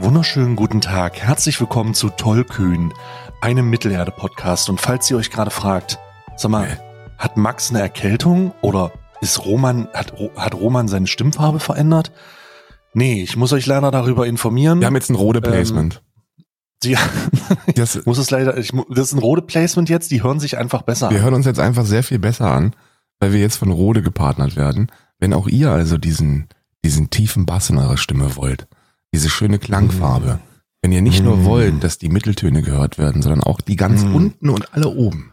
Wunderschönen guten Tag, herzlich willkommen zu Tollkühn, einem Mittelerde-Podcast. Und falls ihr euch gerade fragt, sag mal, hat Max eine Erkältung oder ist Roman, hat Roman seine Stimmfarbe verändert? Nee, ich muss euch leider darüber informieren. Wir haben jetzt ein Rode-Placement. Das ist ein Rode-Placement jetzt, die hören sich einfach besser an. Wir hören uns jetzt einfach sehr viel besser an, weil wir jetzt von Rode gepartnert werden. Wenn auch ihr also diesen tiefen Bass in eurer Stimme wollt. Diese schöne Klangfarbe. Wenn ihr nicht nur wollt, dass die Mitteltöne gehört werden, sondern auch die ganz unten und alle oben.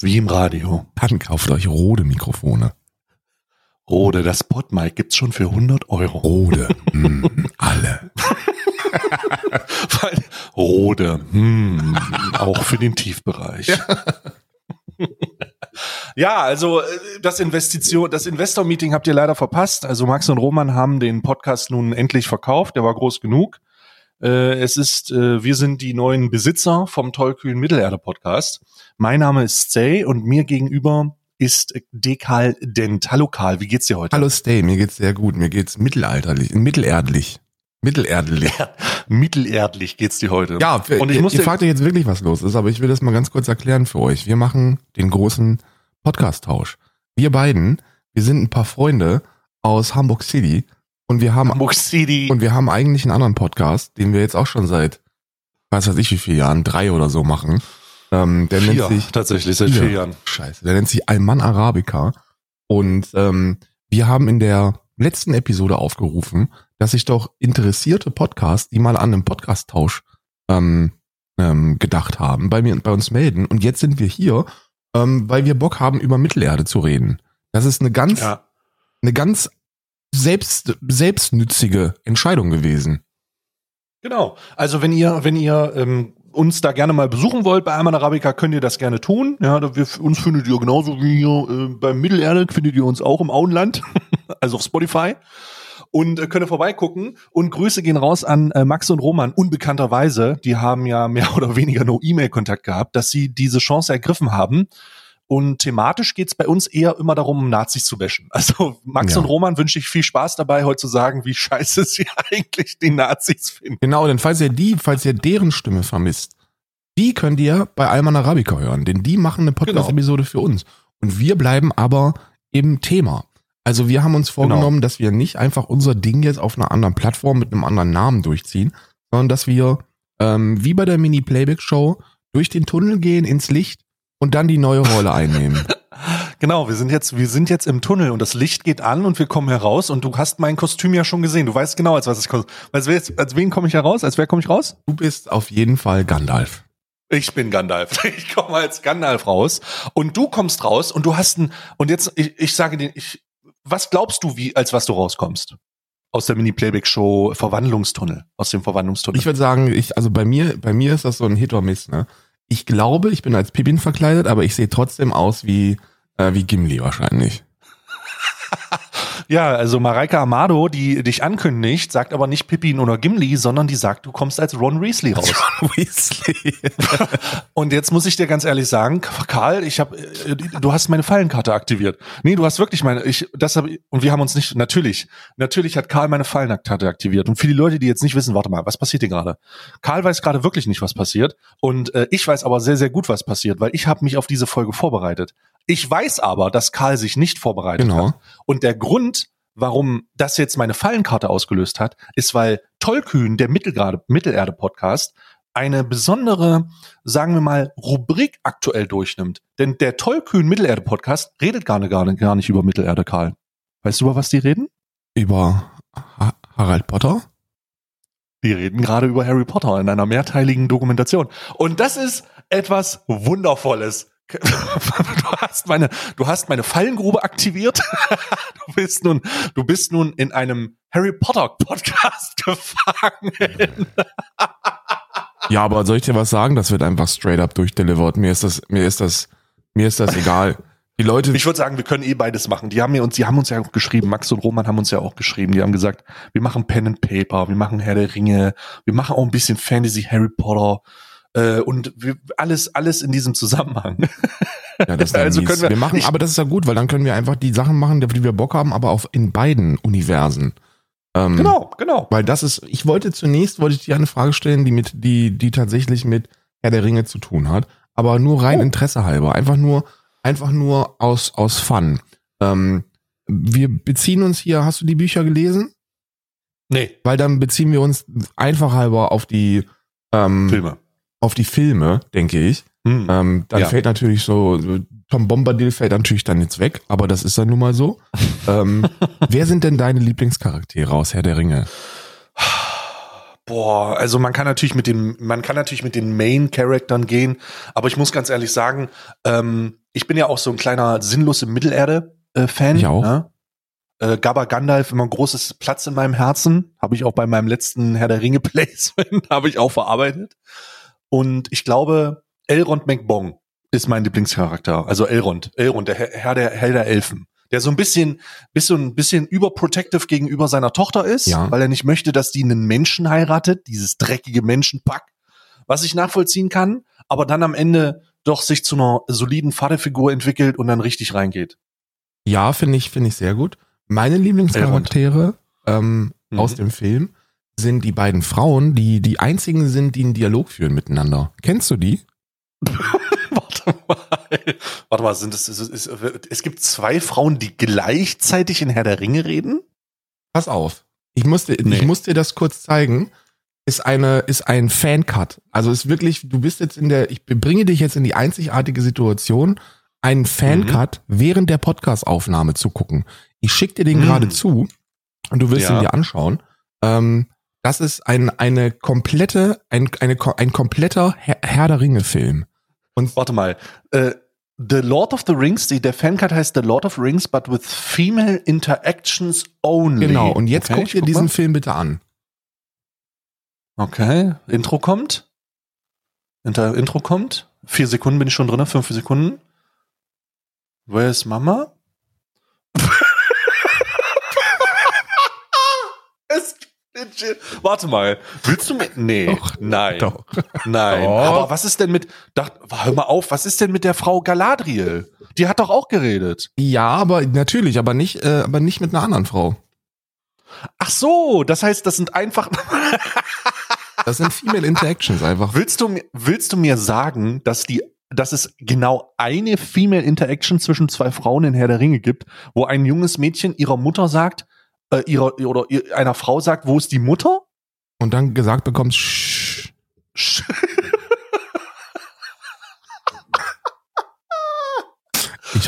Wie im Radio. Dann kauft euch Rode-Mikrofone. Rode, das Podmic gibt's schon für 100 €. Rode. Alle. Rode. Auch für den Tiefbereich. Ja. Ja, also das Investor-Meeting habt ihr leider verpasst. Also Max und Roman haben den Podcast nun endlich verkauft. Der war groß genug. Wir sind die neuen Besitzer vom tollkühlen Mittelerde-Podcast. Mein Name ist Staiy und mir gegenüber ist Dekal Dent. Hallo Karl, wie geht's dir heute? Hallo Staiy, mir geht's sehr gut. Mir geht's mittelerdlich geht's dir heute. Ja, und ihr fragt euch jetzt wirklich, was los ist, aber ich will das mal ganz kurz erklären für euch. Wir machen den großen Podcast-Tausch. Wir beiden, wir sind ein paar Freunde aus Hamburg City und wir haben eigentlich einen anderen Podcast, den wir jetzt auch schon seit, was weiß ich wie viele Jahren, 3 oder so machen. Seit 4 Jahren. Scheiße, der nennt sich Alman Arabica und wir haben in der letzten Episode aufgerufen, dass sich doch interessierte Podcasts, die mal an einem Podcast-Tausch gedacht haben, bei uns melden. Und jetzt sind wir hier, weil wir Bock haben, über Mittelerde zu reden. Das ist eine ganz selbstnützige Entscheidung gewesen. Genau. Also wenn ihr uns da gerne mal besuchen wollt bei Alman Arabica, könnt ihr das gerne tun. Ja, uns findet ihr genauso wie hier bei Mittelerde, findet ihr uns auch im Auenland, also auf Spotify. Und könnt ihr vorbeigucken. Und Grüße gehen raus an Max und Roman. Unbekannterweise, die haben ja mehr oder weniger nur E-Mail-Kontakt gehabt, dass sie diese Chance ergriffen haben. Und thematisch geht's bei uns eher immer darum, Nazis zu bashen. Also Max und Roman wünsche ich viel Spaß dabei, heute zu sagen, wie scheiße sie eigentlich die Nazis finden. Genau, denn falls ihr deren Stimme vermisst, die könnt ihr bei Alman Arabica hören. Denn die machen eine Podcast-Episode für uns. Und wir bleiben aber im Thema. Also wir haben uns vorgenommen, dass wir nicht einfach unser Ding jetzt auf einer anderen Plattform mit einem anderen Namen durchziehen, sondern dass wir wie bei der Mini-Playback-Show durch den Tunnel gehen ins Licht und dann die neue Rolle einnehmen. Genau, wir sind jetzt im Tunnel und das Licht geht an und wir kommen heraus und du hast mein Kostüm ja schon gesehen. Du weißt genau, als was ich komme. Als wen komme ich heraus? Als wer komme ich raus? Du bist auf jeden Fall Gandalf. Ich bin Gandalf. Ich komme als Gandalf raus und du kommst raus und du hast was glaubst du, als was du rauskommst? Aus der Mini-Playback-Show Verwandlungstunnel. Ich würde sagen, bei mir ist das so ein Hit or Miss, ne? Ich glaube, ich bin als Pippin verkleidet, aber ich sehe trotzdem aus wie Gimli wahrscheinlich. Ja, also Mareike Amado, die dich ankündigt, sagt aber nicht Pippin oder Gimli, sondern die sagt, du kommst als Ron Weasley raus. Ron Weasley. Und jetzt muss ich dir ganz ehrlich sagen, Karl, du hast meine Fallenkarte aktiviert. Nee, du hast wirklich natürlich hat Karl meine Fallenkarte aktiviert. Und für die Leute, die jetzt nicht wissen, warte mal, was passiert hier gerade? Karl weiß gerade wirklich nicht, was passiert. Und ich weiß aber sehr, sehr gut, was passiert, weil ich habe mich auf diese Folge vorbereitet. Ich weiß aber, dass Karl sich nicht vorbereitet hat. Und der Grund, warum das jetzt meine Fallenkarte ausgelöst hat, ist, weil Tollkühn, der Mittelerde-Podcast, eine besondere, sagen wir mal, Rubrik aktuell durchnimmt. Denn der Tollkühn-Mittelerde-Podcast redet gar nicht über Mittelerde, Karl. Weißt du, über was die reden? Über Harald Potter? Die reden gerade über Harry Potter in einer mehrteiligen Dokumentation. Und das ist etwas Wundervolles. Du hast meine Fallengrube aktiviert. Du bist nun in einem Harry Potter Podcast gefangen. Ja, aber soll ich dir was sagen? Das wird einfach straight up durchdelivered. Mir ist das egal. Die Leute. Ich würde sagen, wir können beides machen. Die haben uns ja auch geschrieben. Max und Roman haben uns ja auch geschrieben. Die haben gesagt, wir machen Pen and Paper, wir machen Herr der Ringe, wir machen auch ein bisschen Fantasy, Harry Potter. Und alles in diesem Zusammenhang. Ja, das ist also mies. Aber das ist ja gut, weil dann können wir einfach die Sachen machen, auf die wir Bock haben, aber in beiden Universen. Genau. Weil das ist, wollte ich dir eine Frage stellen, die tatsächlich mit Herr der Ringe zu tun hat, aber nur rein Interesse halber. Einfach nur aus Fun. Wir beziehen uns hier, hast du die Bücher gelesen? Nee. Weil dann beziehen wir uns einfach halber auf die Filme. Auf die Filme, denke ich. Fällt natürlich so, Tom Bombadil fällt natürlich dann jetzt weg, aber das ist dann nun mal so. Wer sind denn deine Lieblingscharaktere aus Herr der Ringe? Boah, also man kann natürlich mit den Main-Charaktern gehen, aber ich muss ganz ehrlich sagen, ich bin ja auch so ein kleiner sinnloser Mittelerde-Fan. Ich auch. Ne? Gabba Gandalf, immer ein großes Platz in meinem Herzen. Habe ich auch bei meinem letzten Herr der Ringe-Placement, habe ich auch verarbeitet. Und ich glaube, Elrond Macbong ist mein Lieblingscharakter. Also Elrond, der Herr der Elfen, der so ein bisschen überprotective gegenüber seiner Tochter ist, weil er nicht möchte, dass die einen Menschen heiratet, dieses dreckige Menschenpack, was ich nachvollziehen kann, aber dann am Ende doch sich zu einer soliden Vaterfigur entwickelt und dann richtig reingeht. Ja, finde ich sehr gut. Meine Lieblingscharaktere aus dem Film sind die beiden Frauen, die einzigen sind, die einen Dialog führen miteinander. Kennst du die? Warte mal, es gibt zwei Frauen, die gleichzeitig in Herr der Ringe reden? Pass auf. Ich muss dir das kurz zeigen. Ist ein Fan-Cut. Also ist wirklich, du bist jetzt ich bringe dich jetzt in die einzigartige Situation, einen Fan-Cut während der Podcast-Aufnahme zu gucken. Ich schicke dir den gerade zu und du wirst ihn dir anschauen. Das ist ein kompletter Herr der Ringe-Film. Und warte mal, The Lord of the Rings, der Fancard heißt The Lord of Rings, but with female interactions only. Genau, und jetzt guck dir diesen Film bitte an. Okay, Intro kommt. Intro kommt. 4 Sekunden bin ich schon drin, 5 Sekunden. Where's Mama? Warte mal, willst du mit? Nee, doch, nein. Doch. Nein. Doch. Aber was ist denn mit. Hör mal auf, was ist denn mit der Frau Galadriel? Die hat doch auch geredet. Ja, aber natürlich, aber nicht mit einer anderen Frau. Ach so, das heißt, das sind einfach. Das sind Female Interactions einfach. Willst du mir sagen, dass es genau eine Female Interaction zwischen zwei Frauen in Herr der Ringe gibt, wo ein junges Mädchen ihrer Mutter sagt, einer Frau sagt, wo ist die Mutter? Und dann gesagt bekommt, Ich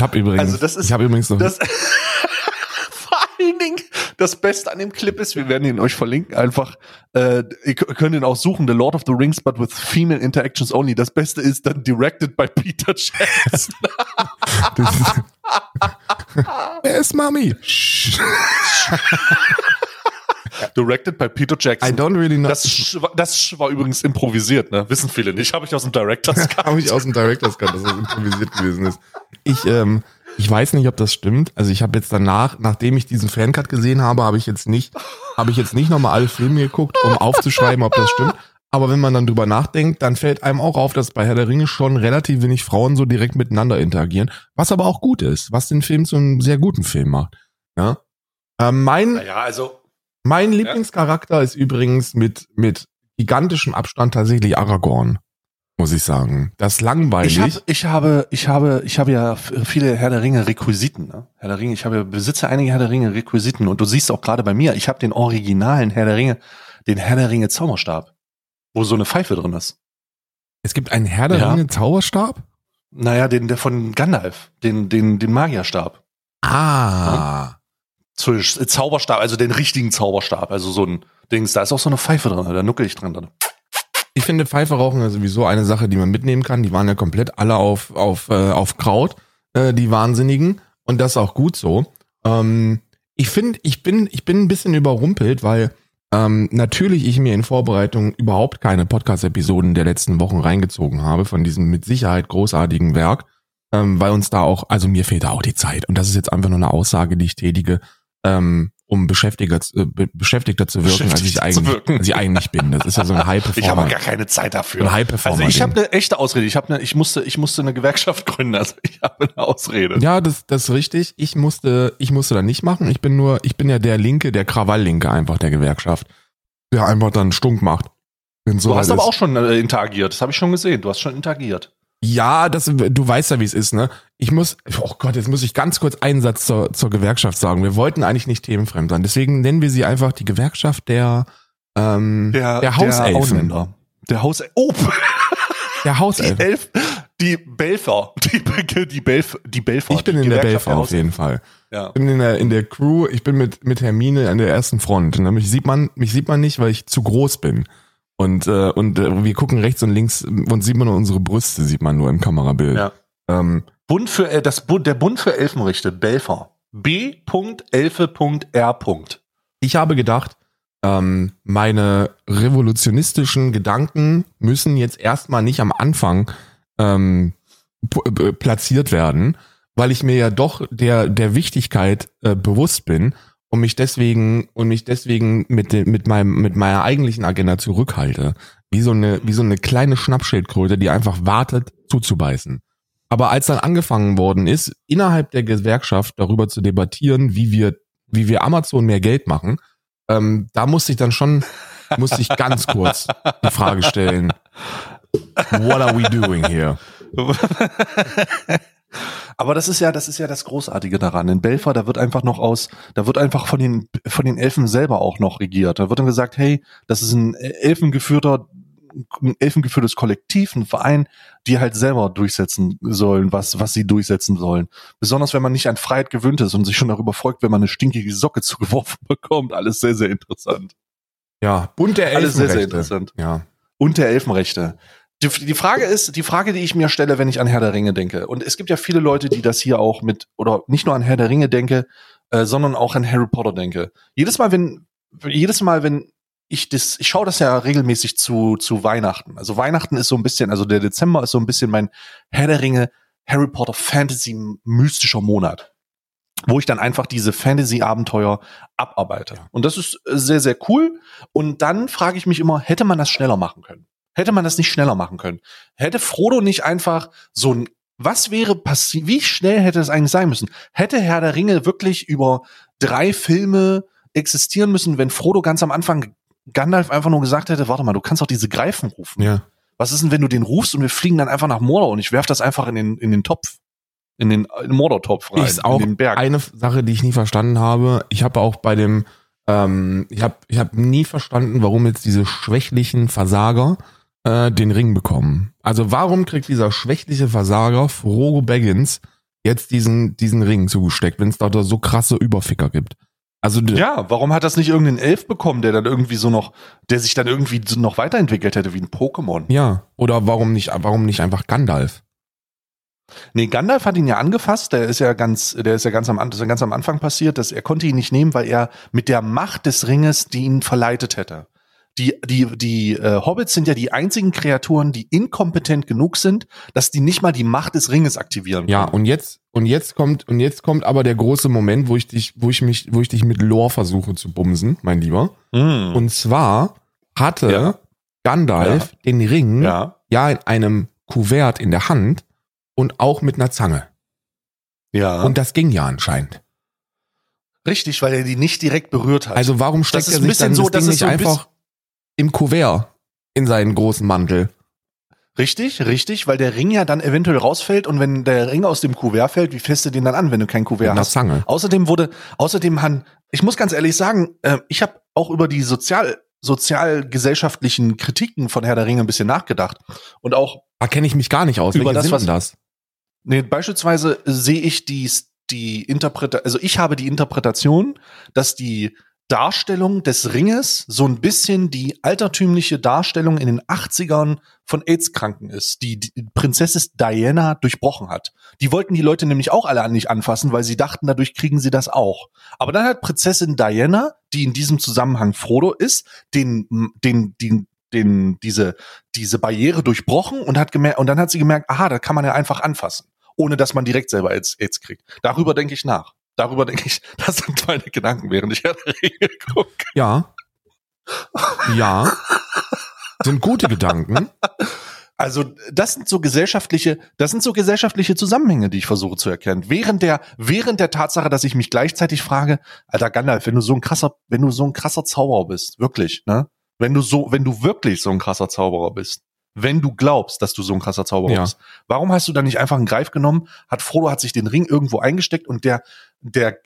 habe übrigens noch. Vor allen Dingen, das Beste an dem Clip ist, wir werden ihn euch verlinken, einfach, ihr könnt ihn auch suchen, The Lord of the Rings, but with female interactions only. Das Beste ist dann directed by Peter Jackson. Das ist Wer ist Mami? Directed by Peter Jackson. I don't really know. Das war übrigens improvisiert, ne? Wissen viele nicht. Habe ich aus dem Director's Cut. Dass das improvisiert gewesen ist. Ich weiß nicht, ob das stimmt. Also ich habe jetzt danach, nachdem ich diesen Fancut gesehen habe, habe ich jetzt nicht nochmal alle Filme geguckt, um aufzuschreiben, ob das stimmt. Aber wenn man dann drüber nachdenkt, dann fällt einem auch auf, dass bei Herr der Ringe schon relativ wenig Frauen so direkt miteinander interagieren. Was aber auch gut ist, was den Film zu einem sehr guten Film macht. Ja? Mein Lieblingscharakter ist übrigens mit gigantischem Abstand tatsächlich Aragorn, muss ich sagen. Das ist langweilig. Ich habe ja viele Herr der Ringe Requisiten. Ne? Besitze einige Herr der Ringe Requisiten. Und du siehst auch gerade bei mir, ich habe den originalen Herr der Ringe, den Herr der Ringe Zauberstab, wo so eine Pfeife drin ist. Es gibt einen Herr der Ringe Zauberstab? Naja, der von Gandalf, den Magierstab. Ah. Ja? Zauberstab, also den richtigen Zauberstab, also so ein Dings, da ist auch so eine Pfeife drin, da nuckel ich drin. Ich finde Pfeife rauchen ist sowieso eine Sache, die man mitnehmen kann. Die waren ja komplett alle auf Kraut, die Wahnsinnigen, und das ist auch gut so. Ich finde, ich bin ein bisschen überrumpelt, weil natürlich ich mir in Vorbereitung überhaupt keine Podcast-Episoden der letzten Wochen reingezogen habe von diesem mit Sicherheit großartigen Werk, weil uns da auch, also mir fehlt da auch die Zeit, und das ist jetzt einfach nur eine Aussage, die ich tätige, um beschäftigter zu wirken, als ich eigentlich bin. Das ist ja so ein High-Performer. Ich habe gar keine Zeit dafür. Ein High-Performer. Also ich habe eine echte Ausrede. Ich musste eine Gewerkschaft gründen. Also ich habe eine Ausrede. Ja, das ist richtig. Ich musste da nicht machen. Ich bin ja der Linke, der Krawall-Linke einfach der Gewerkschaft, der einfach dann Stunk macht. Du hast aber auch schon interagiert. Das habe ich schon gesehen. Du hast schon interagiert. Ja, du weißt ja, wie es ist, ne? Jetzt muss ich ganz kurz einen Satz zur Gewerkschaft sagen. Wir wollten eigentlich nicht themenfremd sein. Deswegen nennen wir sie einfach die Gewerkschaft der Hauselfen. Der Hauselfen. Die Belfer. Die Belfer. Ich bin in der Belfer auf jeden Fall. Ja. Ich bin in der Crew. Ich bin mit Hermine an der ersten Front. Ne? Mich sieht man nicht, weil ich zu groß bin. Und wir gucken rechts und links und sieht man nur unsere Brüste, sieht man nur im Kamerabild. Ja. Der Bund für Elfenrichter, Belfer. B.Elfe.R. Ich habe gedacht, meine revolutionistischen Gedanken müssen jetzt erstmal nicht am Anfang platziert werden, weil ich mir ja doch der Wichtigkeit bewusst bin. Und mich deswegen mit meiner eigentlichen Agenda zurückhalte. Wie so eine kleine Schnappschildkröte, die einfach wartet, zuzubeißen. Aber als dann angefangen worden ist, innerhalb der Gewerkschaft darüber zu debattieren, wie wir Amazon mehr Geld machen, da musste ich ganz kurz die Frage stellen, what are we doing here? Aber das ist ja das Großartige daran. In Belfer, da wird einfach von den Elfen selber auch noch regiert. Da wird dann gesagt, hey, das ist ein elfengeführtes Kollektiv, ein Verein, die halt selber durchsetzen sollen, was sie durchsetzen sollen. Besonders wenn man nicht an Freiheit gewöhnt ist und sich schon darüber freut, wenn man eine stinkige Socke zugeworfen bekommt. Alles sehr, sehr interessant. Ja, und der Elfenrechte. Alles sehr, sehr interessant. Ja. Und der Elfenrechte. Die Frage, die ich mir stelle, wenn ich an Herr der Ringe denke, und es gibt ja viele Leute, die das hier auch oder nicht nur an Herr der Ringe denke, sondern auch an Harry Potter denke. Jedes Mal, wenn ich schaue das ja regelmäßig zu Weihnachten. Also Weihnachten ist so ein bisschen, also der Dezember ist so ein bisschen mein Herr der Ringe, Harry Potter Fantasy mystischer Monat, wo ich dann einfach diese Fantasy-Abenteuer abarbeite. Und das ist sehr, sehr cool. Und dann frage ich mich immer, hätte man das schneller machen können? Hätte man das nicht schneller machen können? Hätte Frodo nicht einfach so ein, was wäre passiert, wie schnell hätte es eigentlich sein müssen? Hätte Herr der Ringe wirklich über 3 Filme existieren müssen, wenn Frodo ganz am Anfang Gandalf einfach nur gesagt hätte, warte mal, du kannst doch diese Greifen rufen. Ja. Was ist denn, wenn du den rufst und wir fliegen dann einfach nach Mordor und ich werf das einfach in den Topf, in den Mordor-Topf rein, ist auch in den Berg. Eine Sache, die ich nie verstanden habe, ich habe auch bei dem, ich hab nie verstanden, warum jetzt diese schwächlichen Versager den Ring bekommen. Also warum kriegt dieser schwächliche Versager Frodo Baggins jetzt diesen Ring zugesteckt, wenn es da so krasse Überficker gibt? Also ja, warum hat das nicht irgendein Elf bekommen, der sich dann irgendwie noch weiterentwickelt hätte wie ein Pokémon? Ja, oder warum nicht einfach Gandalf? Nee, Gandalf hat ihn ja angefasst, der ist ja ganz am Anfang passiert, dass er konnte ihn nicht nehmen, weil er mit der Macht des Ringes, die ihn verleitet hätte. Die Hobbits sind ja die einzigen Kreaturen, die inkompetent genug sind, dass die nicht mal die Macht des Ringes aktivieren können. Ja, und jetzt kommt aber der große Moment, wo ich dich mit Lore versuche zu bumsen, mein Lieber. Mm. Und zwar hatte Gandalf den Ring in einem Kuvert in der Hand und auch mit einer Zange. Ja. Und das ging ja anscheinend. Richtig, weil er die nicht direkt berührt hat. Also warum steckt er sich dann das Ding nicht einfach im Kuvert in seinen großen Mantel? Richtig, weil der Ring ja dann eventuell rausfällt, und wenn der Ring aus dem Kuvert fällt, wie fährst du den dann an, wenn du kein Kuvert hast? Mit einer Zange. Ich muss ganz ehrlich sagen, ich habe auch über die sozialgesellschaftlichen Kritiken von Herr der Ringe ein bisschen nachgedacht und auch. Da kenne ich mich gar nicht aus. Über das, was das. Nee, beispielsweise sehe ich die ich habe die Interpretation, dass die Darstellung des Ringes so ein bisschen die altertümliche Darstellung in den 80ern von AIDS-Kranken ist, die, die Prinzessin Diana durchbrochen hat. Die wollten die Leute nämlich auch alle nicht anfassen, weil sie dachten, dadurch kriegen sie das auch. Aber dann hat Prinzessin Diana, die in diesem Zusammenhang Frodo ist, diese Barriere durchbrochen und hat gemerkt, und dann hat sie gemerkt, aha, da kann man ja einfach anfassen, ohne dass man direkt selber AIDS kriegt. Darüber denke ich nach. Darüber denke ich, das sind meine Gedanken, während ich Regel gucke. Ja. Ja. Sind gute Gedanken. Also, das sind so gesellschaftliche Zusammenhänge, die ich versuche zu erkennen. Während der Tatsache, dass ich mich gleichzeitig frage, Alter Gandalf, wenn du so ein krasser Zauberer bist, wirklich, ne? Wenn du wirklich so ein krasser Zauberer bist. Wenn du glaubst, dass du so ein krasser Zauberer bist, warum hast du dann nicht einfach einen Greif genommen? Frodo hat sich den Ring irgendwo eingesteckt und der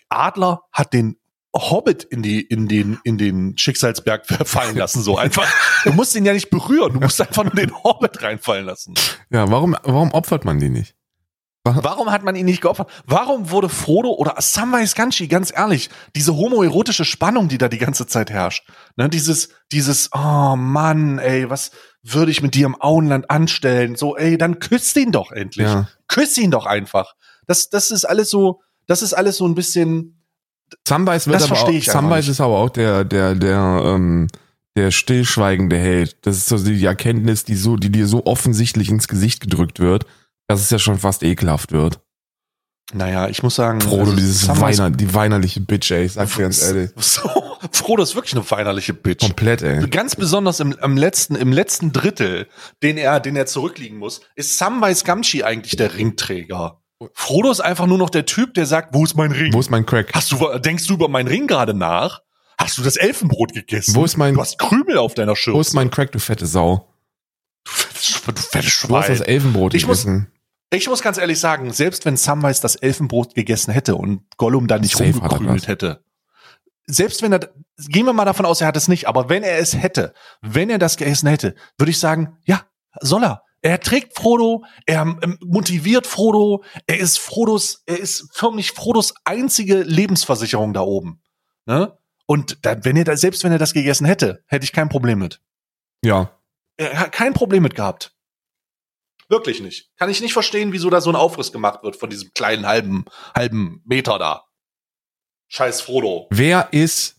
Adler hat den Hobbit in den Schicksalsberg fallen lassen, so einfach. Du musst ihn ja nicht berühren, du musst einfach nur den Hobbit reinfallen lassen. Ja, warum opfert man den nicht? Warum hat man ihn nicht geopfert? Warum wurde Frodo oder Samwise Gamgee, ganz ehrlich, diese homoerotische Spannung, die da die ganze Zeit herrscht, ne, dieses, oh Mann, ey, was würde ich mit dir im Auenland anstellen? So, ey, dann küsst ihn doch endlich. Ja. Küss ihn doch einfach. Das ist alles so ein bisschen. Samwise wird aber auch, Samwise ist aber auch der stillschweigende Held. Das ist so die Erkenntnis, die dir so offensichtlich ins Gesicht gedrückt wird, dass es ja schon fast ekelhaft wird. Naja, ich muss sagen, Frodo, also die weinerliche Bitch, ey, ich sag dir ganz ehrlich. So, Frodo ist wirklich eine weinerliche Bitch. Komplett, ey. Ganz besonders im letzten Drittel, den er zurückliegen muss, ist Samwise Gamgee eigentlich der Ringträger. Frodo ist einfach nur noch der Typ, der sagt, wo ist mein Ring? Wo ist mein Crack? Denkst du über meinen Ring gerade nach? Hast du das Elfenbrot gegessen? Du hast Krümel auf deiner Schürze. Wo ist mein Crack, du fette Sau? Du fette Schwein. Du hast das Elfenbrot gegessen. Ich muss ganz ehrlich sagen, selbst wenn Samwise das Elfenbrot gegessen hätte und Gollum da nicht rumgekrümelt hätte, gehen wir mal davon aus, er hat es nicht, aber wenn er das gegessen hätte, würde ich sagen, ja, soll er. Er trägt Frodo, er motiviert Frodo, er ist förmlich Frodos einzige Lebensversicherung da oben. Ne? Und dann, selbst wenn er das gegessen hätte, hätte ich kein Problem mit. Ja. Er hat kein Problem mit gehabt. Wirklich nicht. Kann ich nicht verstehen, wieso da so ein Aufriss gemacht wird von diesem kleinen halben Meter da. Scheiß Frodo. Wer ist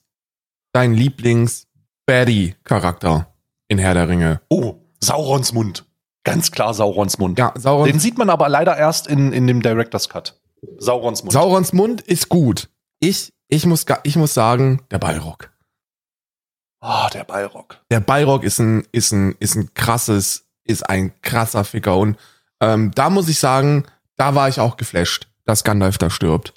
dein Lieblings-Baddie-Charakter in Herr der Ringe? Oh, Saurons Mund. Ganz klar Saurons Mund. Ja, den sieht man aber leider erst in dem Director's Cut. Saurons Mund. Saurons Mund ist gut. Ich muss sagen, der Balrog. Oh, der Balrog. Der Balrog ist ein krasser Ficker. Und da muss ich sagen, da war ich auch geflasht, dass Gandalf da stirbt.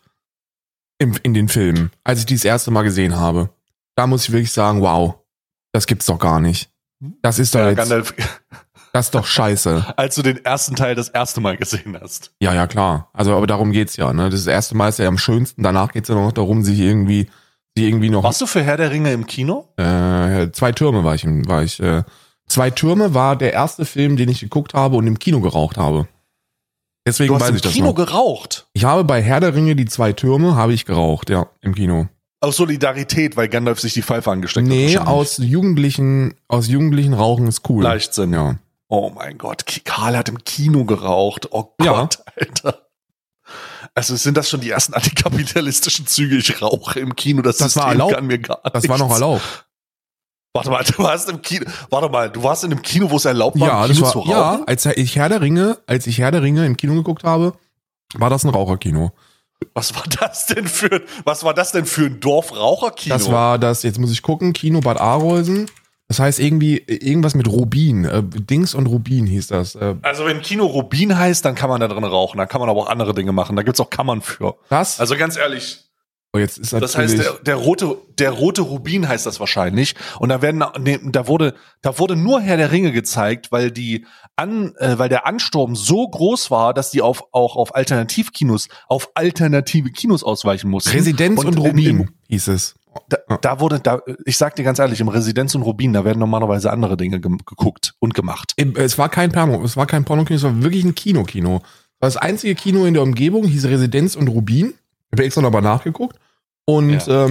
In den Filmen. Als ich die das erste Mal gesehen habe. Da muss ich wirklich sagen, wow, das gibt's doch gar nicht. Das ist doch ja, jetzt... Gandalf. Das ist doch scheiße. Als du den ersten Teil das erste Mal gesehen hast. Ja, ja, klar. Also, aber darum geht's ja. Ne? Das erste Mal ist ja am schönsten. Danach geht's ja noch darum, sich irgendwie noch... Warst du für Herr der Ringe im Kino? Zwei Türme war ich... Zwei Türme war der erste Film, den ich geguckt habe und im Kino geraucht habe. Deswegen weiß ich das noch. Du hast im Kino geraucht? Ich habe bei Herr der Ringe die zwei Türme, habe ich geraucht, ja, im Kino. Aus Solidarität, weil Gandalf sich die Pfeife angesteckt hat. Nee, aus Jugendlichen rauchen ist cool. Leichtsinn, ja. Oh mein Gott, Karl hat im Kino geraucht. Oh Gott, ja. Alter. Also sind das schon die ersten antikapitalistischen Züge? Ich rauche im Kino, das System war erlaubt. Kann mir gar nichts. Das war noch erlaubt. Warte mal, du warst in einem Kino, wo es erlaubt war, ja, im Kino zu rauchen? Ja, als ich Herr der Ringe im Kino geguckt habe, war das ein Raucherkino. Was war das denn für ein Dorfraucherkino? Das war das, jetzt muss ich gucken, Kino Bad Arolsen. Das heißt irgendwie irgendwas mit Rubin, Dings und Rubin hieß das. Also wenn Kino Rubin heißt, dann kann man da drin rauchen, da kann man aber auch andere Dinge machen, da gibt's auch Kammern für. Was? Also ganz ehrlich. Jetzt ist das heißt, der rote Rubin heißt das wahrscheinlich. Und da wurde nur Herr der Ringe gezeigt, weil weil der Ansturm so groß war, dass die auf alternative Kinos ausweichen mussten. Residenz und Rubin hieß es. Ich sag dir ganz ehrlich, im Residenz und Rubin, da werden normalerweise andere Dinge geguckt und gemacht. Es war kein Porno-Kino, es war wirklich ein Kino. Das einzige Kino in der Umgebung hieß Residenz und Rubin. Ich habe extra nochmal nachgeguckt. Und ja.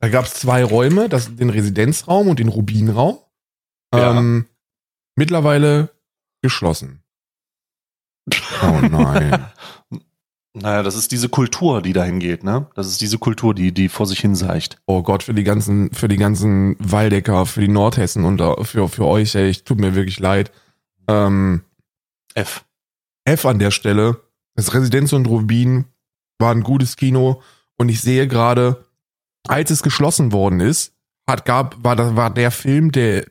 Da gab es zwei Räume, den Residenzraum und den Rubinraum. Ja. Mittlerweile geschlossen. Oh nein. Naja, das ist diese Kultur, die dahin geht, ne? Das ist diese Kultur, die vor sich hinseicht. Oh Gott, für die ganzen Waldecker, für die Nordhessen und für euch, ey, tut mir wirklich leid. F an der Stelle. Das Residenz und Rubin war ein gutes Kino und ich sehe gerade, als es geschlossen worden ist, war der Film, der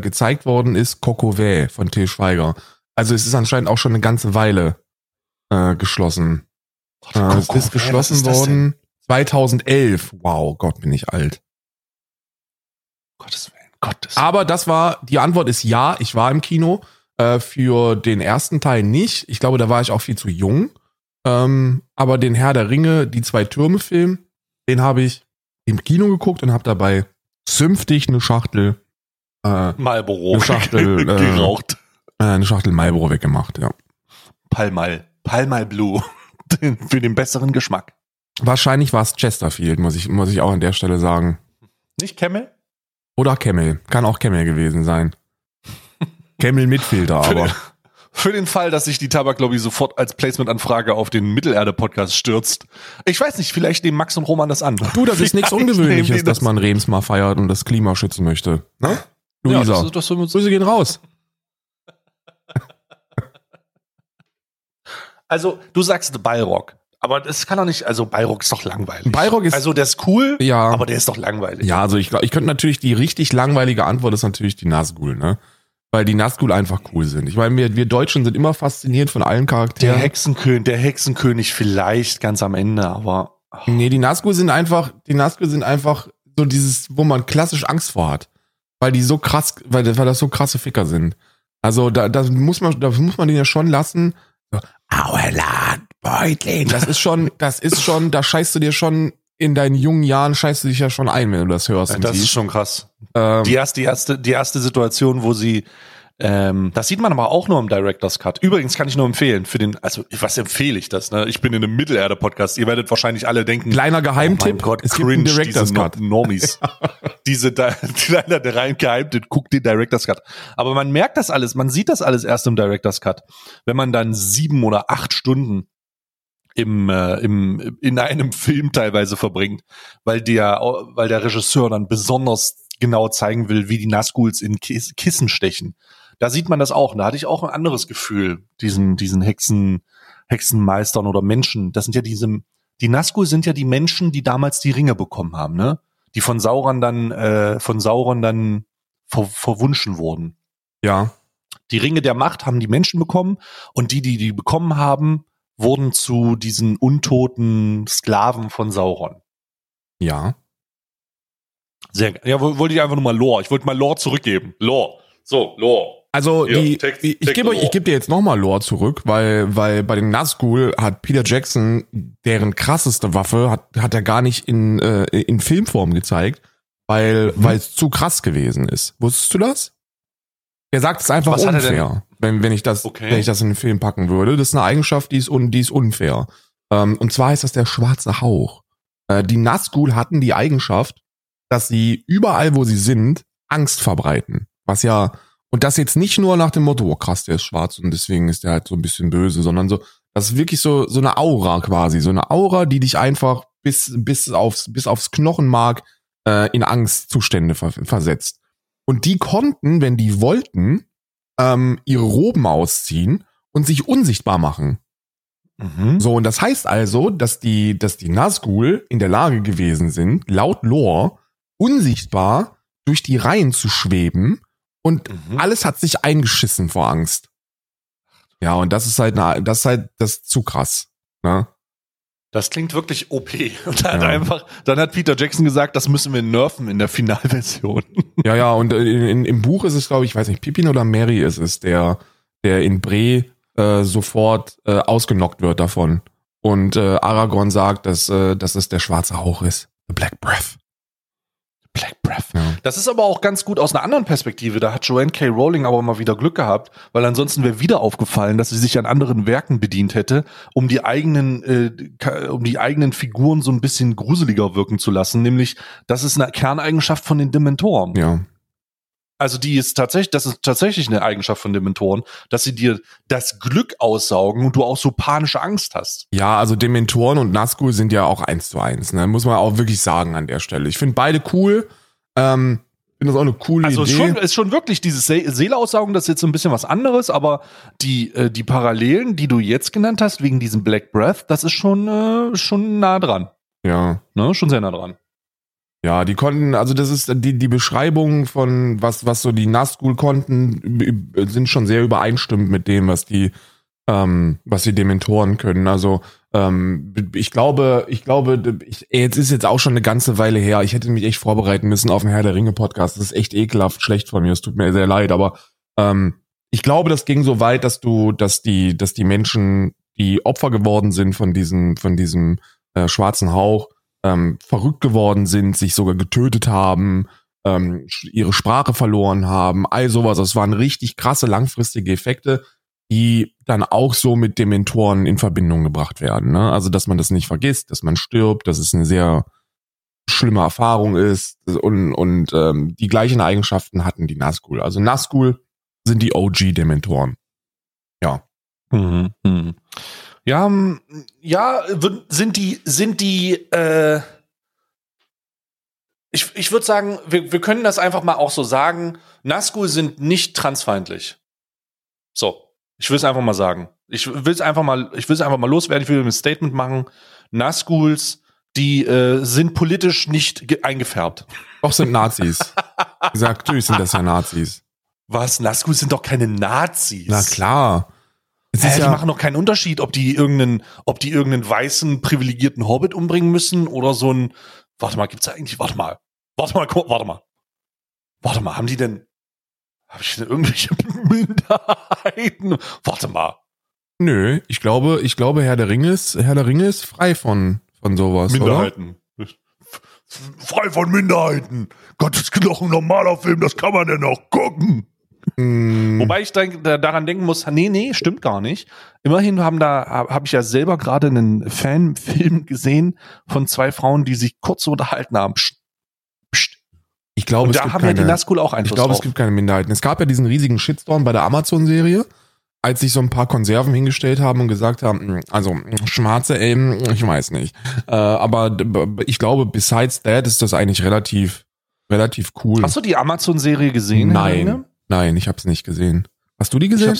gezeigt worden ist, Kokowääh von T. Schweiger. Also es ist anscheinend auch schon eine ganze Weile geschlossen. Oh, es ist geschlossen worden 2011. Wow, Gott, bin ich alt. Gottes Willen. Aber die Antwort ist ja, ich war im Kino. Für den ersten Teil nicht. Ich glaube, da war ich auch viel zu jung. Aber den Herr der Ringe, die Zwei-Türme-Film, den habe ich im Kino geguckt und habe dabei zünftig eine Schachtel Marlboro geraucht. Eine Schachtel Marlboro weggemacht, ja. Pall Mall Blue. Für den besseren Geschmack. Wahrscheinlich war es Chesterfield, muss ich auch an der Stelle sagen. Nicht Camel? Oder Camel. Kann auch Camel gewesen sein. Camel mit Filter, aber. Für den Fall, dass sich die Tabaklobby sofort als Placement-Anfrage auf den Mittelerde-Podcast stürzt. Ich weiß nicht, vielleicht nehmen Max und Roman das an. Du, das ist nichts Ungewöhnliches, dass man Rems mal feiert und das Klima schützen möchte. Ne? Luisa, ja, das Grüße gehen raus. Also, du sagst Ballrock, aber das kann doch nicht, also Ballrock ist doch langweilig. Ballrock ist, also der ist cool, ja, aber der ist doch langweilig. Ja, also ich glaube, ich könnte natürlich, die richtig langweilige Antwort ist natürlich die Nazgul, ne? Weil die Nazgul einfach cool sind. Ich meine, wir Deutschen sind immer fasziniert von allen Charakteren. Der Hexenkönig vielleicht ganz am Ende, aber... Oh. Nee, die Nazgul sind einfach so dieses, wo man klassisch Angst vor hat. Weil das so krasse Ficker sind. Also da muss man den ja schon lassen. So, Auerland, Beutlin. Das ist schon, da scheißt du dir schon... In deinen jungen Jahren scheißt du dich ja schon ein, wenn du das hörst. Das ist schon krass. Die erste Situation, wo sie, das sieht man aber auch nur im Director's Cut. Übrigens kann ich nur empfehlen, was empfehle ich das, ne? Ich bin in einem Mittelerde-Podcast. Ihr werdet wahrscheinlich alle denken, kleiner Geheimtipp, oh mein Gott, es cringe, gibt einen Director's Cut. Normies. Geheimtipp, guckt den Director's Cut. Aber man merkt das alles, man sieht das alles erst im Director's Cut. Wenn man dann 7 oder 8 Stunden in einem Film teilweise verbringt, weil der Regisseur dann besonders genau zeigen will, wie die Nazguls in Kissen stechen. Da sieht man das auch. Da hatte ich auch ein anderes Gefühl, diesen Hexenmeistern oder Menschen. Das sind ja die Nazgul sind ja die Menschen, die damals die Ringe bekommen haben, ne? Die von Sauron dann verwunschen wurden. Ja. Die Ringe der Macht haben die Menschen bekommen und die bekommen haben, wurden zu diesen untoten Sklaven von Sauron. Ja. Sehr geil. Ja, wollte ich einfach nur mal Lore. Ich wollte mal Lore zurückgeben. Lore. So, Lore. Also, ja, ich gebe dir jetzt nochmal Lore zurück, weil bei den Nazgul hat Peter Jackson, deren krasseste Waffe, hat er gar nicht in Filmform gezeigt, weil es zu krass gewesen ist. Wusstest du das? Er sagt es einfach unfair. Wenn ich das in den Film packen würde, das ist eine Eigenschaft, die ist unfair. Und zwar heißt das der schwarze Hauch. Die Nazgul hatten die Eigenschaft, dass sie überall, wo sie sind, Angst verbreiten. Und das jetzt nicht nur nach dem Motto, oh krass, der ist schwarz und deswegen ist der halt so ein bisschen böse, sondern so, das ist wirklich so eine Aura quasi. So eine Aura, die dich einfach bis aufs Knochenmark in Angstzustände versetzt. Und die konnten, wenn die wollten, ihre Roben ausziehen und sich unsichtbar machen. Mhm. So, und das heißt also, dass die Nazgul in der Lage gewesen sind, laut Lore unsichtbar durch die Reihen zu schweben und alles hat sich eingeschissen vor Angst. Ja, und das ist zu krass, ne? Das klingt wirklich OP. Und dann hat Peter Jackson gesagt, das müssen wir nerven in der Finalversion. Ja, und im Buch ist es, glaube ich, weiß nicht, Pippin oder Merry ist es, der in Bree sofort ausgenockt wird davon. Und Aragorn sagt, dass es der schwarze Hauch ist. The Black Breath. Ja. Das ist aber auch ganz gut aus einer anderen Perspektive. Da hat Joanne K. Rowling aber mal wieder Glück gehabt, weil ansonsten wäre wieder aufgefallen, dass sie sich an anderen Werken bedient hätte, um die eigenen Figuren so ein bisschen gruseliger wirken zu lassen. Nämlich, das ist eine Kerneigenschaft von den Dementoren. Ja. Also das ist tatsächlich eine Eigenschaft von Dementoren, dass sie dir das Glück aussaugen und du auch so panische Angst hast. Ja, also Dementoren und Nazgul sind ja auch 1:1, ne? Muss man auch wirklich sagen an der Stelle. Ich finde beide cool. Finde das auch eine coole Idee. Also ist schon wirklich dieses Seeleaussaugen, das ist jetzt so ein bisschen was anderes, aber die Parallelen, die du jetzt genannt hast, wegen diesem Black Breath, das ist schon nah dran. Ja. Ne? Schon sehr nah dran. Ja, die konnten, also das ist die Beschreibung von was so die Nazgul konnten, sind schon sehr übereinstimmend mit dem, was die Dementoren können. Also ich glaube, jetzt ist jetzt auch schon eine ganze Weile her. Ich hätte mich echt vorbereiten müssen auf den Herr der Ringe Podcast. Das ist echt ekelhaft schlecht von mir. Es tut mir sehr leid, aber ich glaube, das ging so weit, dass die Menschen, die Opfer geworden sind von diesem schwarzen Hauch, verrückt geworden sind, sich sogar getötet haben, ihre Sprache verloren haben, all sowas. Das waren richtig krasse langfristige Effekte, die dann auch so mit Dementoren in Verbindung gebracht werden. Ne? Also, dass man das nicht vergisst, dass man stirbt, dass es eine sehr schlimme Erfahrung ist und die gleichen Eigenschaften hatten die Nazgul. Also Nazgul sind die OG-Dementoren. Ja. Mhm. Mhm. Ja, ich würde sagen, wir können das einfach mal auch so sagen, Nazgul sind nicht transfeindlich. So, ich will es einfach mal sagen. Ich will es einfach mal loswerden, ich will ein Statement machen. Nazguls, die sind politisch nicht eingefärbt. Doch, sind Nazis. Ich sag, natürlich sind das ja Nazis. Was? Nazguls sind doch keine Nazis. Na klar. Die machen doch keinen Unterschied, ob die irgendeinen weißen, privilegierten Hobbit umbringen müssen oder so ein. Warte mal, habe ich denn irgendwelche Minderheiten? Warte mal. Nö, ich glaube, Herr der Ringe ist frei von sowas. Minderheiten. Oder? Frei von Minderheiten. Gottes Knochen, normaler Film, das kann man denn auch gucken. Wobei ich daran denken muss, nee, stimmt gar nicht. Immerhin habe ich ja selber gerade einen Fanfilm gesehen von zwei Frauen, die sich kurz unterhalten haben. Ich glaube, und da haben ja die Nazgul auch Einfluss drauf. Ich glaube, es gibt keine Minderheiten. Es gab ja diesen riesigen Shitstorm bei der Amazon-Serie, als sich so ein paar Konserven hingestellt haben und gesagt haben, also schwarze Elben, ich weiß nicht. Aber ich glaube, besides that ist das eigentlich relativ cool. Hast du die Amazon-Serie gesehen? Nein, ich habe es nicht gesehen. Hast du die gesehen?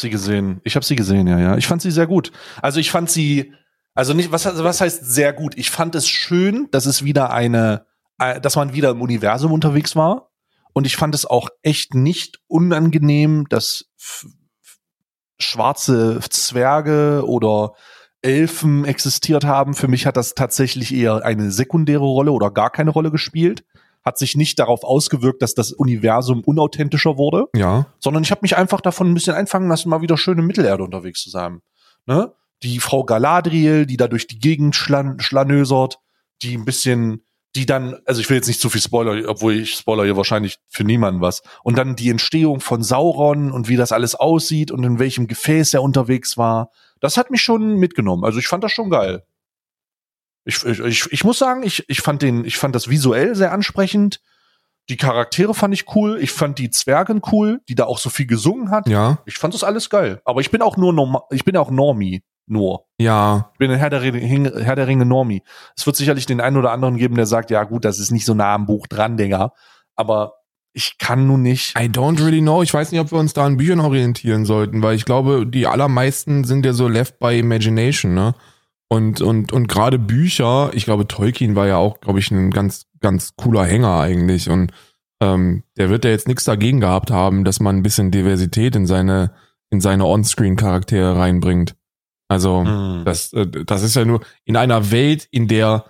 Ich habe sie gesehen, ja. Ich fand sie sehr gut. Also ich fand sie, also nicht, was heißt sehr gut? Ich fand es schön, dass es wieder dass man wieder im Universum unterwegs war. Und ich fand es auch echt nicht unangenehm, dass schwarze Zwerge oder Elfen existiert haben. Für mich hat das tatsächlich eher eine sekundäre Rolle oder gar keine Rolle gespielt. Hat sich nicht darauf ausgewirkt, dass das Universum unauthentischer wurde, ja, sondern ich habe mich einfach davon ein bisschen einfangen lassen, mal wieder schön in Mittelerde unterwegs zu sein. Ne? Die Frau Galadriel, die da durch die Gegend schlanösert, also ich will jetzt nicht zu viel Spoiler, obwohl ich spoiler hier wahrscheinlich für niemanden was. Und dann die Entstehung von Sauron und wie das alles aussieht und in welchem Gefäß er unterwegs war, das hat mich schon mitgenommen. Also ich fand das schon geil. Ich muss sagen, ich fand das visuell sehr ansprechend. Die Charaktere fand ich cool. Ich fand die Zwergen cool, die da auch so viel gesungen hat. Ja. Ich fand das alles geil. Aber ich bin auch Normie. Nur. Ja. Ich bin ein Herr der Ringe Normie. Es wird sicherlich den einen oder anderen geben, der sagt, ja gut, das ist nicht so nah am Buch dran, Digga. Aber ich kann nun nicht. I don't really know. Ich weiß nicht, ob wir uns da an Büchern orientieren sollten, weil ich glaube, die allermeisten sind ja so left by imagination, ne? Und gerade Bücher, ich glaube, Tolkien war ja auch, glaube ich, ein ganz, ganz cooler Hänger eigentlich. Und der wird ja jetzt nichts dagegen gehabt haben, dass man ein bisschen Diversität in seine On-Screen-Charaktere reinbringt. Also das ist ja nur in einer Welt, in der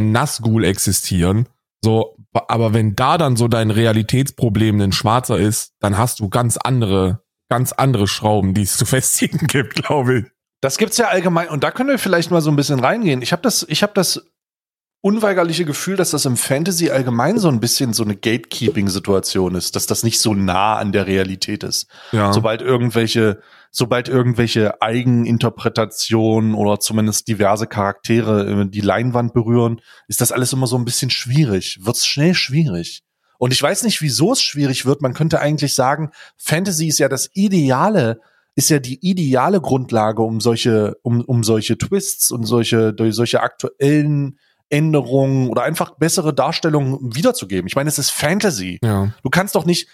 Nazgul existieren. So, aber wenn da dann so dein Realitätsproblem ein Schwarzer ist, dann hast du ganz andere Schrauben, die es zu festigen gibt, glaube ich. Das gibt's ja allgemein, und da können wir vielleicht mal so ein bisschen reingehen. Ich habe das unweigerliche Gefühl, dass das im Fantasy allgemein so ein bisschen so eine Gatekeeping-Situation ist, dass das nicht so nah an der Realität ist. Ja. Sobald irgendwelche Eigeninterpretationen oder zumindest diverse Charaktere die Leinwand berühren, ist das alles immer so ein bisschen schwierig, wird's schnell schwierig. Und ich weiß nicht, wieso es schwierig wird. Man könnte eigentlich sagen, Fantasy ist ja die ideale Grundlage, um solche Twists und solche aktuellen Änderungen oder einfach bessere Darstellungen wiederzugeben. Ich meine, es ist Fantasy. Ja. Du kannst doch nicht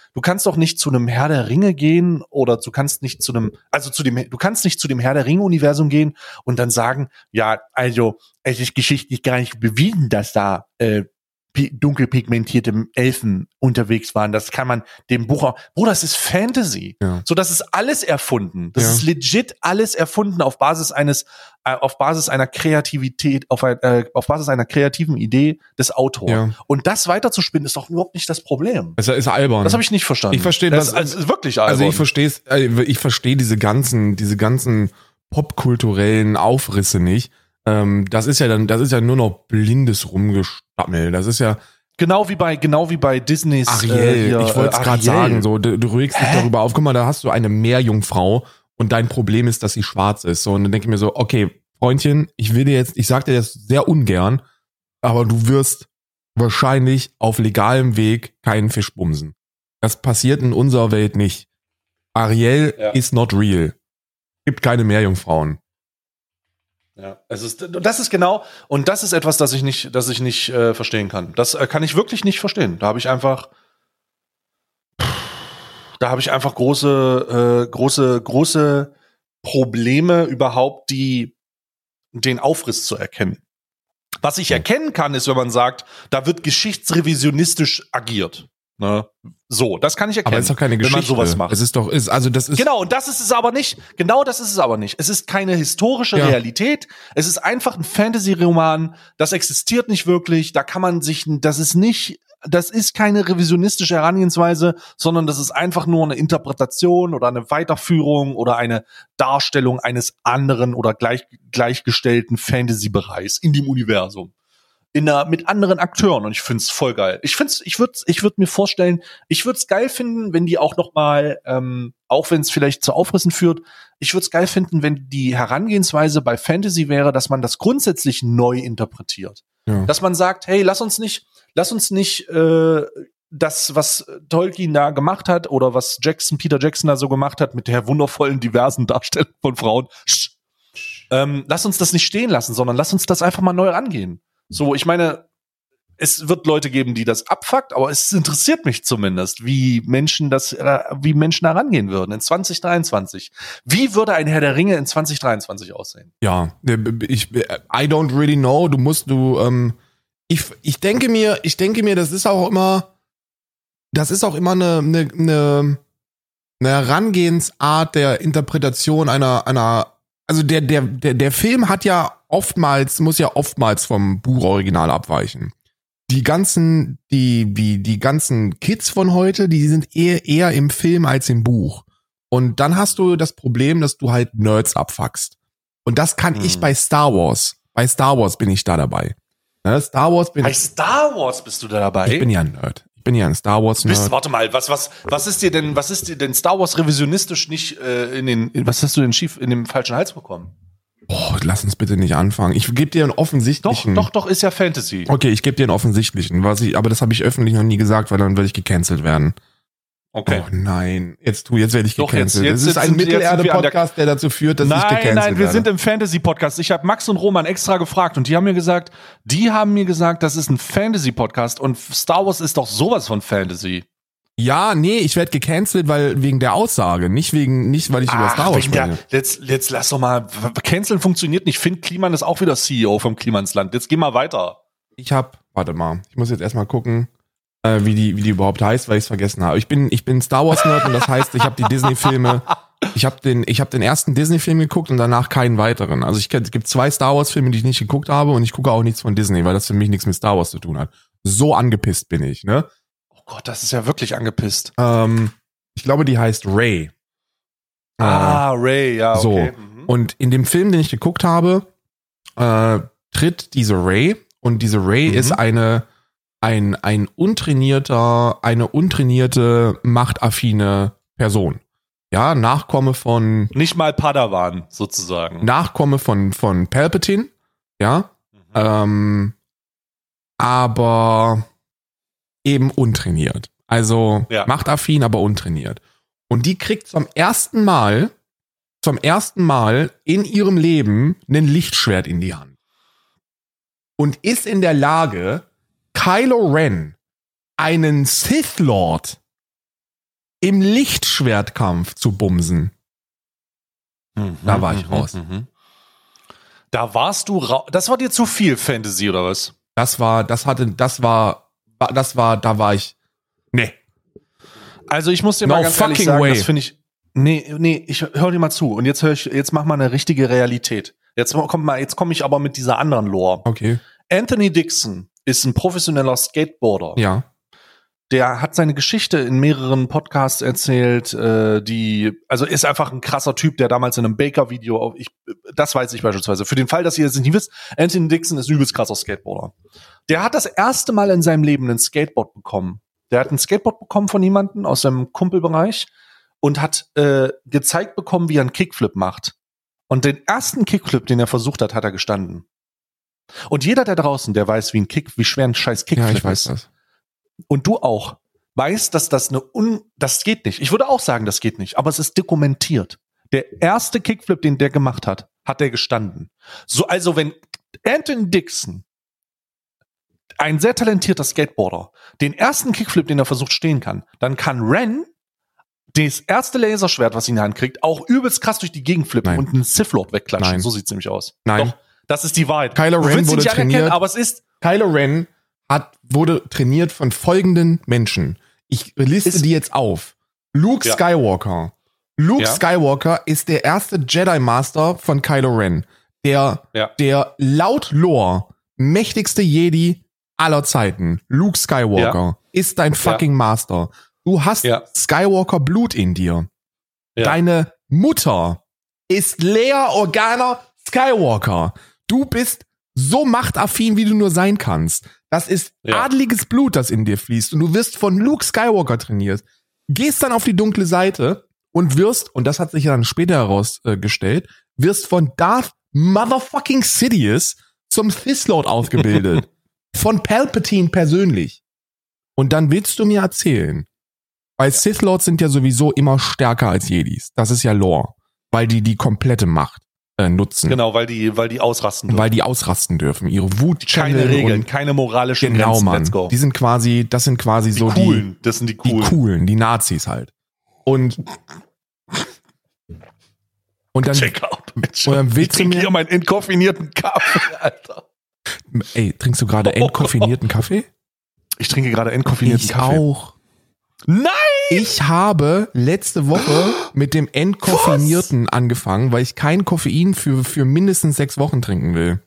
zu einem Herr der Ringe gehen oder du kannst nicht zu dem Herr der Ringe Universum gehen und dann sagen, ja, also es ist geschichtlich gar nicht bewiesen, dass da dunkel pigmentierte Elfen unterwegs waren. Das kann man dem Buch auch. Bruder, das ist Fantasy. Ja. So, das ist alles erfunden. Das ist legit alles erfunden auf Basis einer kreativen Idee des Autors. Ja. Und das weiterzuspinnen ist doch überhaupt nicht das Problem. Es ist albern. Das habe ich nicht verstanden. Ich verstehe das. Das ist wirklich albern. Also ich verstehe diese ganzen popkulturellen Aufrisse nicht. Das ist ja nur noch blindes Rumgestammel. Das ist ja genau wie bei Disneys Ariel. Ich wollte es gerade sagen. So, du regst dich darüber auf. Guck mal, da hast du eine Meerjungfrau und dein Problem ist, dass sie schwarz ist. So, und dann denke ich mir so, okay, Freundchen, ich sag dir das sehr ungern, aber du wirst wahrscheinlich auf legalem Weg keinen Fisch bumsen. Das passiert in unserer Welt nicht. Ariel is not real. Gibt keine Meerjungfrauen. Ja, das ist etwas, das ich nicht verstehen kann. Das kann ich wirklich nicht verstehen. Da habe ich einfach große Probleme überhaupt, den Aufriss zu erkennen. Was ich erkennen kann, ist, wenn man sagt, da wird geschichtsrevisionistisch agiert. Ne? So, das kann ich erkennen. Aber es ist doch keine Geschichte, wenn man sowas macht. Genau das ist es aber nicht. Es ist keine historische Realität. Es ist einfach ein Fantasy-Roman. Das existiert nicht wirklich. Das ist keine revisionistische Herangehensweise, sondern das ist einfach nur eine Interpretation oder eine Weiterführung oder eine Darstellung eines anderen oder gleichgestellten Fantasy-Bereichs in dem Universum. Mit anderen Akteuren, und ich find's voll geil. Ich würd's geil finden, wenn die auch nochmal, auch wenn es vielleicht zu Aufrissen führt, ich würd's geil finden, wenn die Herangehensweise bei Fantasy wäre, dass man das grundsätzlich neu interpretiert. Ja. Dass man sagt, hey, lass uns nicht das, was Tolkien da gemacht hat oder was Peter Jackson da so gemacht hat mit der wundervollen, diversen Darstellung von Frauen, lass uns das nicht stehen lassen, sondern lass uns das einfach mal neu rangehen. So, ich meine, es wird Leute geben, die das abfuckt, aber es interessiert mich zumindest, wie Menschen herangehen würden in 2023. Wie würde ein Herr der Ringe in 2023 aussehen? Ja, I don't really know. Ich denke mir, das ist auch immer eine Herangehensart der Interpretation der Film hat ja muss ja oftmals vom Buchoriginal abweichen. Die ganzen Kids von heute, die sind eher im Film als im Buch. Und dann hast du das Problem, dass du halt Nerds abfuckst. Und das kann ich bei Star Wars. Bei Star Wars bin ich da dabei. Star Wars bist du da dabei? Ich bin ja ein Nerd. Ich bin ja ein Star Wars Nerd. Warte mal, was ist dir denn Star Wars revisionistisch nicht was hast du denn schief in dem falschen Hals bekommen? Boah, lass uns bitte nicht anfangen. Ich gebe dir einen offensichtlichen. Doch, ist ja Fantasy. Okay, ich gebe dir einen offensichtlichen, aber das habe ich öffentlich noch nie gesagt, weil dann würde ich gecancelt werden. Okay. Oh nein, jetzt werde ich gecancelt. Es ist ein Mittelerde-Podcast, der dazu führt, dass ich gecancelt werde. Nein, wir sind im Fantasy-Podcast. Ich habe Max und Roman extra gefragt und die haben mir gesagt, das ist ein Fantasy-Podcast und Star Wars ist doch sowas von Fantasy. Ja, nee, ich werde gecancelt, weil wegen der Aussage, nicht weil ich über Star Wars spreche. Jetzt lass doch mal, canceln funktioniert nicht. Finn Kliman ist auch wieder CEO vom Klimansland. Jetzt geh mal weiter. Ich muss jetzt erstmal gucken, wie die überhaupt heißt, weil ich es vergessen habe. Ich bin Star Wars Nerd und das heißt, ich habe die Disney-Filme, ich habe den ersten Disney-Film geguckt und danach keinen weiteren. Also es gibt 2 Star Wars-Filme, die ich nicht geguckt habe und ich gucke auch nichts von Disney, weil das für mich nichts mit Star Wars zu tun hat. So angepisst bin ich, ne? Gott, das ist ja wirklich angepisst. Ich glaube, die heißt Ray. Ray, ja, okay. So. Und in dem Film, den ich geguckt habe, tritt diese Ray Und diese Ray ist eine untrainierte, machtaffine Person. Ja, Nachkomme von... Nicht mal Padawan, sozusagen. Nachkomme von Palpatine, ja. Mhm. Aber eben untrainiert. Also ja. Machtaffin, aber untrainiert. Und die kriegt zum ersten Mal in ihrem Leben ein Lichtschwert in die Hand. Und ist in der Lage, Kylo Ren, einen Sith Lord, im Lichtschwertkampf zu bumsen. Mhm, da war ich raus. Da warst du raus. Das war dir zu viel Fantasy, oder was? Da war ich. Nee. Also ich muss dir mal ganz ehrlich sagen, das finde ich. Nee, ich höre dir mal zu. Und jetzt mach mal eine richtige Realität. Jetzt komme ich aber mit dieser anderen Lore. Okay. Anthony Dixon ist ein professioneller Skateboarder. Ja. Der hat seine Geschichte in mehreren Podcasts erzählt, also ist einfach ein krasser Typ, der damals in einem Baker-Video, das weiß ich beispielsweise, für den Fall, dass ihr das nicht wisst, Anthony Dixon ist ein übelst krasser Skateboarder. Der hat das erste Mal in seinem Leben ein Skateboard bekommen. Der hat ein Skateboard bekommen von jemandem aus seinem Kumpelbereich und hat gezeigt bekommen, wie er einen Kickflip macht. Und den ersten Kickflip, den er versucht hat, er gestanden. Und jeder da draußen, der weiß, wie schwer ein scheiß Kickflip ist. Ja, ich weiß das. Und du auch weißt, dass das geht nicht. Ich würde auch sagen, das geht nicht, aber es ist dokumentiert. Der erste Kickflip, den der gemacht hat, er gestanden. So, also wenn Anthony Dixon, ein sehr talentierter Skateboarder, den ersten Kickflip, den er versucht, stehen kann, dann kann Ren das erste Laserschwert, was ihn in die Hand kriegt, auch übelst krass durch die Gegend flippen und einen Sith Lord wegklatschen. Nein. So sieht's nämlich aus. Nein. Doch, das ist die Wahrheit. Kylo Ren wurde trainiert, aber es ist Kylo Ren wurde trainiert von folgenden Menschen. Ich liste die jetzt auf. Luke Skywalker. Skywalker ist der erste Jedi-Master von Kylo Ren. Der laut Lore mächtigste Jedi aller Zeiten. Luke Skywalker ist dein fucking Master. Du hast Skywalker-Blut in dir. Ja. Deine Mutter ist Leia Organa Skywalker. Du bist so machtaffin, wie du nur sein kannst. Das ist adliges Blut, das in dir fließt. Und du wirst von Luke Skywalker trainiert. Gehst dann auf die dunkle Seite und wirst, und das hat sich ja dann später herausgestellt, wirst von Darth Motherfucking Sidious zum Sith Lord ausgebildet. Von Palpatine persönlich. Und dann willst du mir erzählen, weil Sith Lords sind ja sowieso immer stärker als Jedis. Das ist ja Lore. Weil die komplette Macht nutzen. Genau, weil die ausrasten dürfen. Weil die ausrasten dürfen. Ihre Wut channeln. Keine Regeln, keine moralischen Grenzen. Genau, Mann. Go. Das sind quasi die so coolen. Das sind die coolen. Die coolen, die Nazis halt. Und dann check out, Mensch. Und dann willst du mir hier meinen entkoffinierten Kaffee, Alter. Ey, trinkst du gerade entkoffinierten Kaffee? Ich trinke gerade entkoffinierten Kaffee. Ich auch. Nein! Ich habe letzte Woche mit dem Entkoffinierten angefangen, weil ich kein Koffein für mindestens 6 Wochen trinken will.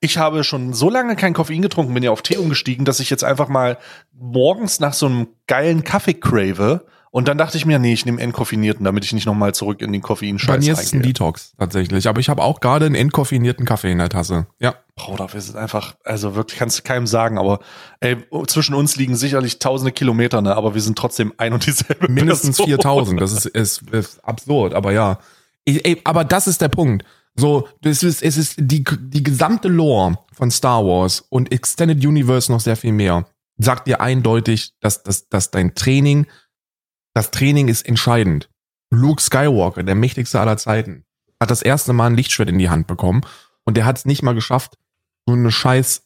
Ich habe schon so lange kein Koffein getrunken, bin ja auf Tee umgestiegen, dass ich jetzt einfach mal morgens nach so einem geilen Kaffee crave. Und dann dachte ich mir, nee, ich nehme Entkoffinierten, damit ich nicht nochmal zurück in den Koffeinscheiß reingehe. Bei mir ist es ein Detox, tatsächlich. Aber ich habe auch gerade einen entkoffinierten Kaffee in der Tasse. Ja. Bruder, wir sind einfach, also wirklich, kannst du keinem sagen, aber ey, zwischen uns liegen sicherlich tausende Kilometer, ne? Aber wir sind trotzdem ein und dieselbe mindestens Person. 4000, das ist absurd, aber ja. Aber das ist der Punkt. So, es ist die gesamte Lore von Star Wars und Extended Universe noch sehr viel mehr. Sagt dir eindeutig, dass dein Training... Das Training ist entscheidend. Luke Skywalker, der mächtigste aller Zeiten, hat das erste Mal ein Lichtschwert in die Hand bekommen und der hat es nicht mal geschafft, so ein scheiß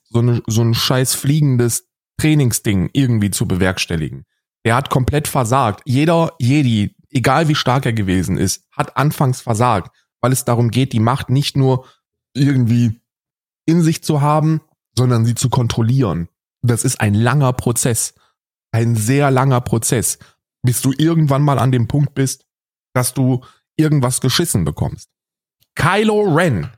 fliegendes Trainingsding irgendwie zu bewerkstelligen. Der hat komplett versagt. Jeder Jedi, egal wie stark er gewesen ist, hat anfangs versagt, weil es darum geht, die Macht nicht nur irgendwie in sich zu haben, sondern sie zu kontrollieren. Das ist ein langer Prozess. Ein sehr langer Prozess. Bis du irgendwann mal an dem Punkt bist, dass du irgendwas geschissen bekommst. Kylo Ren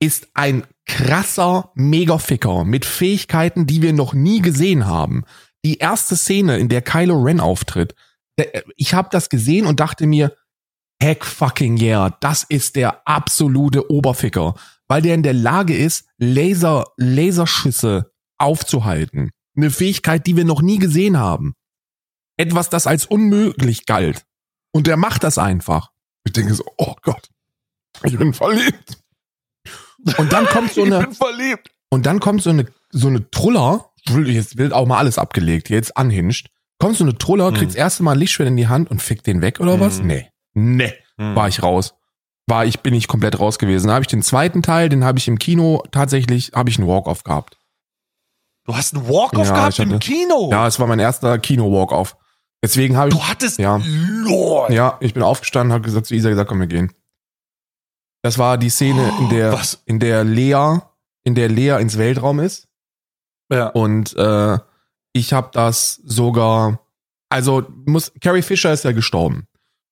ist ein krasser Megaficker mit Fähigkeiten, die wir noch nie gesehen haben. Die erste Szene, in der Kylo Ren auftritt, ich habe das gesehen und dachte mir, heck fucking yeah, das ist der absolute Oberficker. weil der in der Lage ist, Laserschüsse aufzuhalten. Eine Fähigkeit, die wir noch nie gesehen haben. Etwas, das als unmöglich galt. Und der macht das einfach. Ich denke so, oh Gott, ich bin verliebt. Und dann kommt so eine, so eine Truller, jetzt wird auch mal alles abgelegt, jetzt anhinscht. Kommt so eine Truller, kriegt das erste Mal ein Lichtschwert in die Hand und fickt den weg oder was? Nee, war ich raus. Bin ich komplett raus gewesen. Da habe ich den zweiten Teil, den habe ich im Kino tatsächlich, habe ich einen Walk-Off gehabt. Du hast einen Walk-Off gehabt im Kino? Ja, es war mein erster Kino-Walk-Off. Deswegen habe ich... Du hattest... Ja, Lord. Ja, ich bin aufgestanden, habe gesagt, zu Isa gesagt, komm, wir gehen. Das war die Szene, in der Lea ins Weltraum ist. Ja. Und ich habe das sogar... Also, Carrie Fisher ist ja gestorben.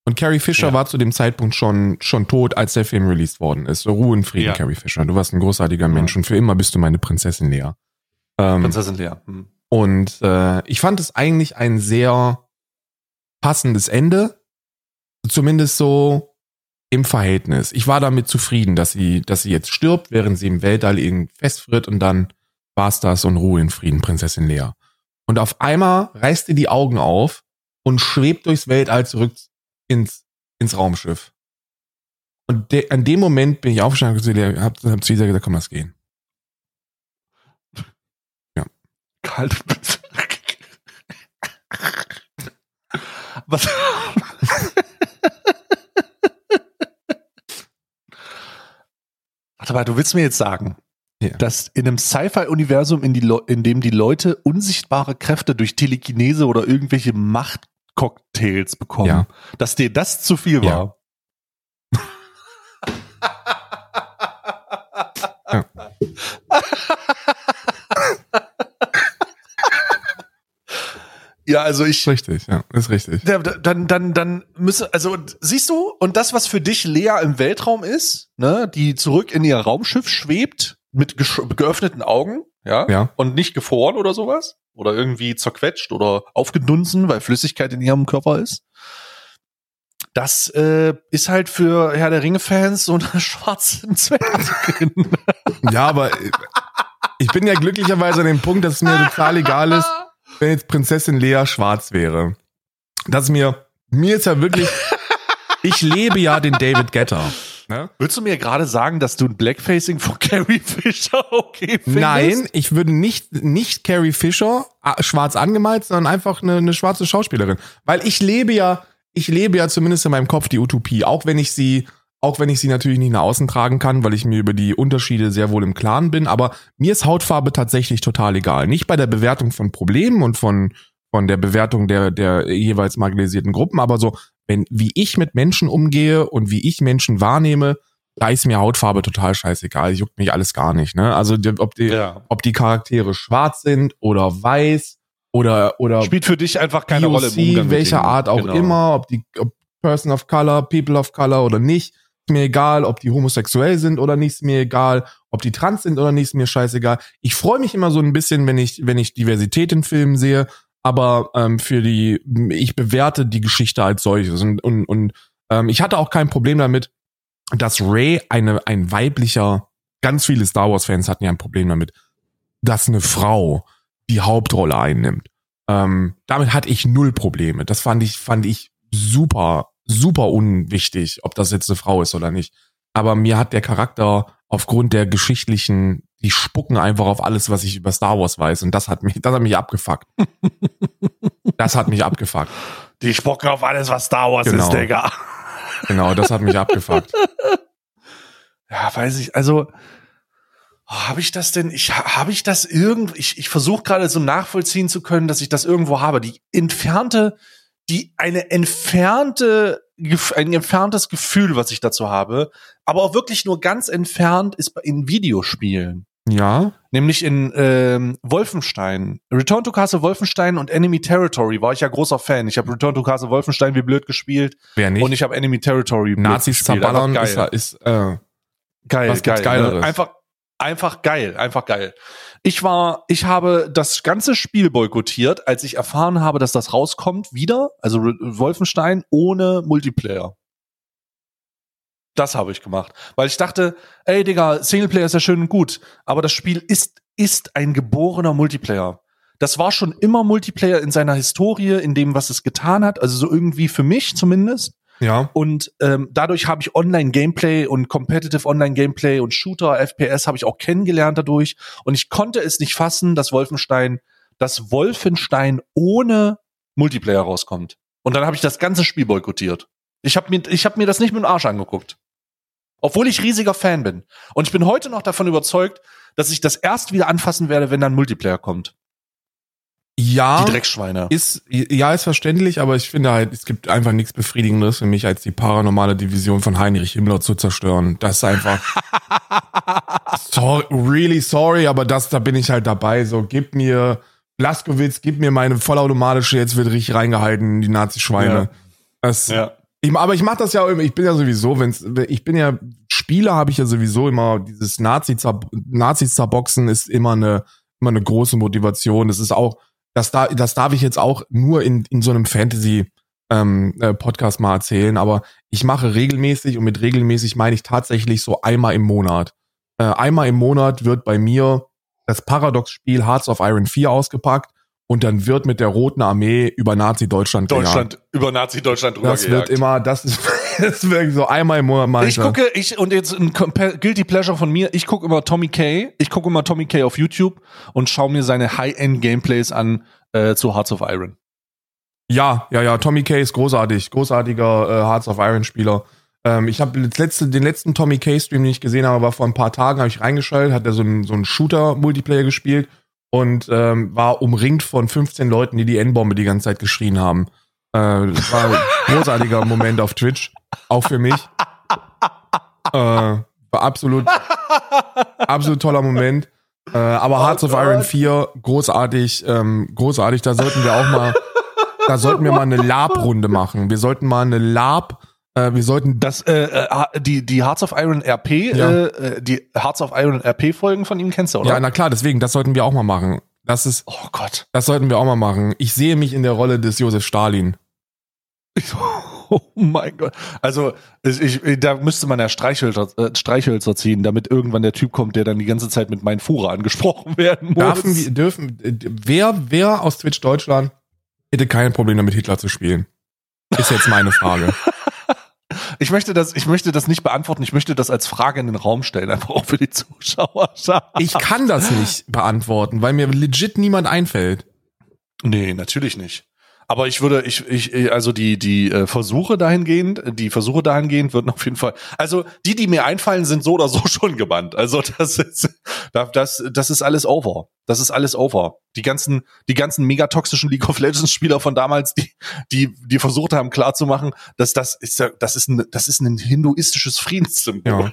Und Carrie Fisher war zu dem Zeitpunkt schon tot, als der Film released worden ist. Ruhe in Frieden, Carrie Fisher. Du warst ein großartiger Mensch und für immer bist du meine Prinzessin Lea. Prinzessin Lea. Mhm. Und ich fand es eigentlich ein sehr passendes Ende. Zumindest so im Verhältnis. Ich war damit zufrieden, dass sie jetzt stirbt, während sie im Weltall irgendwie festfriert und dann war's das und Ruhe in Frieden, Prinzessin Lea. Und auf einmal reißt sie die Augen auf und schwebt durchs Weltall zurück ins Raumschiff. Und an dem Moment bin ich aufgestanden und hab zu Lisa gesagt, komm, lass gehen. Ja. Kalt. Was? Warte mal, du willst mir jetzt sagen, dass in einem Sci-Fi-Universum, in dem die Leute unsichtbare Kräfte durch Telekinese oder irgendwelche Machtcocktails bekommen, dass dir das zu viel war? Ja. Ja, also ich... Richtig, ja, ist richtig. Dann müssen... Also, siehst du, und das, was für dich Lea im Weltraum ist, ne, die zurück in ihr Raumschiff schwebt, mit geöffneten Augen, ja, und nicht gefroren oder sowas, oder irgendwie zerquetscht oder aufgedunsen, weil Flüssigkeit in ihrem Körper ist, das ist halt für Herr der Ringe-Fans so eine schwarze Zwergin. Ja, aber ich bin ja glücklicherweise an dem Punkt, dass es mir total egal ist, wenn jetzt Prinzessin Lea schwarz wäre. Dass mir ist ja wirklich, ich lebe ja den David Guetta. Ne? Würdest du mir gerade sagen, dass du ein Blackfacing von Carrie Fisher okay findest? Nein, ich würde nicht Carrie Fisher schwarz angemalt, sondern einfach eine schwarze Schauspielerin. Weil ich lebe ja zumindest in meinem Kopf die Utopie, auch wenn ich sie natürlich nicht nach außen tragen kann, weil ich mir über die Unterschiede sehr wohl im Klaren bin, aber mir ist Hautfarbe tatsächlich total egal. Nicht bei der Bewertung von Problemen und von der Bewertung der jeweils marginalisierten Gruppen, aber so, wie ich mit Menschen umgehe und wie ich Menschen wahrnehme, da ist mir Hautfarbe total scheißegal, juckt mich alles gar nicht, ne? Also, ob die Charaktere schwarz sind oder weiß oder spielt für dich einfach keine Rolle im Umgang, welcher Art auch immer, ob Person of Color, People of Color oder nicht. Ist mir egal, ob die homosexuell sind oder nicht, ist mir egal, ob die trans sind oder nicht, ist mir scheißegal. Ich freue mich immer so ein bisschen, wenn ich Diversität in Filmen sehe, aber ich bewerte die Geschichte als solches und ich hatte auch kein Problem damit, dass Rey ein weiblicher, ganz viele Star Wars Fans hatten ja ein Problem damit, dass eine Frau die Hauptrolle einnimmt. Damit hatte ich null Probleme. Das fand ich super, super unwichtig, ob das jetzt eine Frau ist oder nicht. Aber mir hat der Charakter aufgrund der geschichtlichen, die spucken einfach auf alles, was ich über Star Wars weiß. Und das hat mich abgefuckt. Das hat mich abgefuckt. Die spucken auf alles, was Star Wars ist, Digga. Genau, das hat mich abgefuckt. Ja, weiß ich, also ich versuche gerade so nachvollziehen zu können, dass ich das irgendwo habe. Ein entferntes Gefühl, was ich dazu habe, aber auch wirklich nur ganz entfernt ist in Videospielen. Ja. Nämlich in Wolfenstein. Return to Castle Wolfenstein und Enemy Territory war ich ja großer Fan. Ich habe Return to Castle Wolfenstein wie blöd gespielt. Wer nicht? Und ich habe Enemy Territory blöd Nazis zerballern ist geil. Was gibt's Geileres? Ne? Einfach geil. Ich habe das ganze Spiel boykottiert, als ich erfahren habe, dass das rauskommt wieder, also Wolfenstein ohne Multiplayer. Das habe ich gemacht. Weil ich dachte, ey Digga, Singleplayer ist ja schön und gut, aber das Spiel ist ein geborener Multiplayer. Das war schon immer Multiplayer in seiner Historie, in dem, was es getan hat. Also so irgendwie für mich zumindest. Ja. Und dadurch habe ich Online-Gameplay und Competitive Online-Gameplay und Shooter, FPS habe ich auch kennengelernt dadurch. Und ich konnte es nicht fassen, dass Wolfenstein ohne Multiplayer rauskommt. Und dann habe ich das ganze Spiel boykottiert. Ich hab mir das nicht mit dem Arsch angeguckt. Obwohl ich riesiger Fan bin. Und ich bin heute noch davon überzeugt, dass ich das erst wieder anfassen werde, wenn dann Multiplayer kommt. Ja. Die Dreckschweine. Ist verständlich, aber ich finde halt, es gibt einfach nichts Befriedigendes für mich, als die paranormale Division von Heinrich Himmler zu zerstören. Das ist einfach. Sorry, aber da bin ich halt dabei. So, gib mir Blaskowitz, gib mir meine vollautomatische, jetzt wird richtig reingehalten, die Nazi-Schweine. Ja. Aber ich mach das ja immer, ich bin ja sowieso, Spieler habe ich ja sowieso immer, dieses Nazis zerboxen ist immer eine große Motivation. Das ist auch, das darf ich jetzt auch nur in so einem Fantasy, Podcast mal erzählen, aber ich mache regelmäßig, und mit regelmäßig meine ich tatsächlich so einmal im Monat. Einmal im Monat wird bei mir das Paradox-Spiel Hearts of Iron 4 ausgepackt. Und dann wird mit der Roten Armee über Nazi-Deutschland drüber gejagt. Das ist wirklich so einmal im Monat mal. Und jetzt ein Guilty Pleasure von mir, ich gucke immer Tommy K auf YouTube und schaue mir seine High-End-Gameplays an zu Hearts of Iron. Ja, Tommy K ist großartiger Hearts of Iron-Spieler. Ich habe den letzten Tommy K-Stream, den ich gesehen habe, war vor ein paar Tagen, habe ich reingeschaltet, hat er so einen Shooter-Multiplayer gespielt. Und war umringt von 15 Leuten, die N-Bombe die ganze Zeit geschrien haben. Das war ein großartiger Moment auf Twitch, auch für mich. War absolut toller Moment. Aber Hearts of Iron 4, großartig. Da sollten wir mal eine LARP-Runde machen. Die Hearts of Iron RP, ja. Die Hearts of Iron RP Folgen von ihm kennst du, oder? Ja, na klar, deswegen, das sollten wir auch mal machen. Das sollten wir auch mal machen. Ich sehe mich in der Rolle des Josef Stalin. Oh mein Gott. Also, da müsste man ja Streichhölzer ziehen, damit irgendwann der Typ kommt, der dann die ganze Zeit mit mein Führer angesprochen werden muss. Wer aus Twitch Deutschland hätte kein Problem damit, Hitler zu spielen? Ist jetzt meine Frage. Ich möchte das nicht beantworten. Ich möchte das als Frage in den Raum stellen, einfach auch für die Zuschauer. Ich kann das nicht beantworten, weil mir legit niemand einfällt. Nee, natürlich nicht. Aber die Versuche dahingehend würden auf jeden Fall, also die mir einfallen, sind so oder so schon gebannt. Also das ist alles over. Das ist alles over. Die ganzen mega toxischen League of Legends Spieler von damals, die versucht haben klarzumachen, dass das ist ein hinduistisches Friedenssymbol. Ja.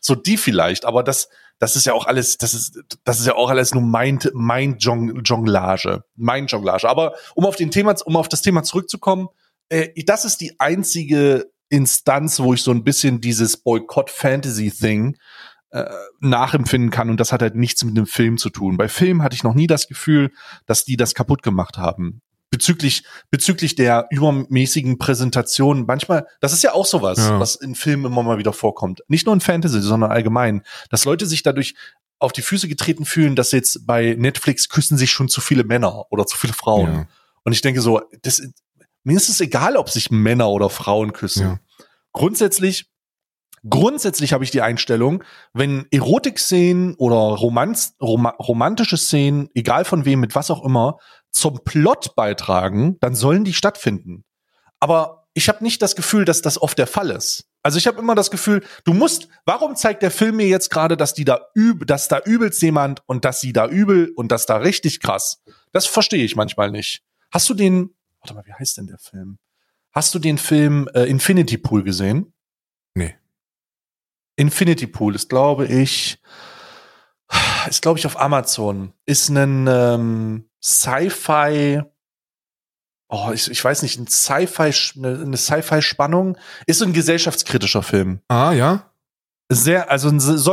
So die vielleicht, aber das ist ja auch alles nur Mind-Jonglage. Aber um auf das Thema zurückzukommen, das ist die einzige Instanz, wo ich so ein bisschen dieses Boykott-Fantasy-Thing nachempfinden kann, und das hat halt nichts mit einem Film zu tun. Bei Filmen hatte ich noch nie das Gefühl, dass die das kaputt gemacht haben. Bezüglich der übermäßigen Präsentation, manchmal, das ist ja auch sowas, was in Filmen immer mal wieder vorkommt. Nicht nur in Fantasy, sondern allgemein. Dass Leute sich dadurch auf die Füße getreten fühlen, dass jetzt bei Netflix küssen sich schon zu viele Männer oder zu viele Frauen. Ja. Und ich denke so, mir ist es egal, ob sich Männer oder Frauen küssen. Ja. Grundsätzlich habe ich die Einstellung, wenn Erotik-Szenen oder romantische Szenen, egal von wem, mit was auch immer, zum Plot beitragen, dann sollen die stattfinden. Aber ich habe nicht das Gefühl, dass das oft der Fall ist. Also ich habe immer das Gefühl, warum zeigt der Film mir jetzt gerade, dass da übelst jemand und dass sie da übel und dass da richtig krass? Das verstehe ich manchmal nicht. Wie heißt denn der Film? Hast du den Film Infinity Pool gesehen? Nee. Infinity Pool ist glaube ich auf Amazon. Ist ein Sci-Fi, eine Sci-Fi-Spannung, ist so ein gesellschaftskritischer Film. Ah, ja? Soll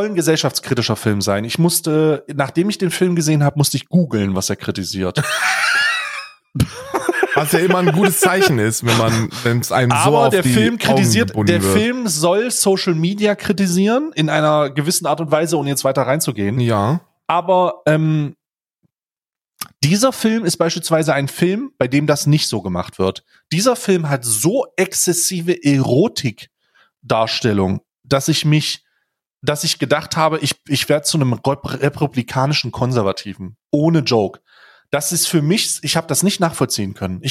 ein gesellschaftskritischer Film sein. Ich musste, nachdem ich den Film gesehen habe, musste ich googeln, was er kritisiert. Was ja immer ein gutes Zeichen ist, wenn es einem aber so auf der die Film kritisiert, Augen der wird. Film soll Social Media kritisieren in einer gewissen Art und Weise, ohne jetzt weiter reinzugehen. Ja. Aber dieser Film ist beispielsweise ein Film, bei dem das nicht so gemacht wird. Dieser Film hat so exzessive Erotikdarstellung, dass ich gedacht habe, ich werde zu einem republikanischen Konservativen. Ohne Joke. Das ist für mich, ich habe das nicht nachvollziehen können.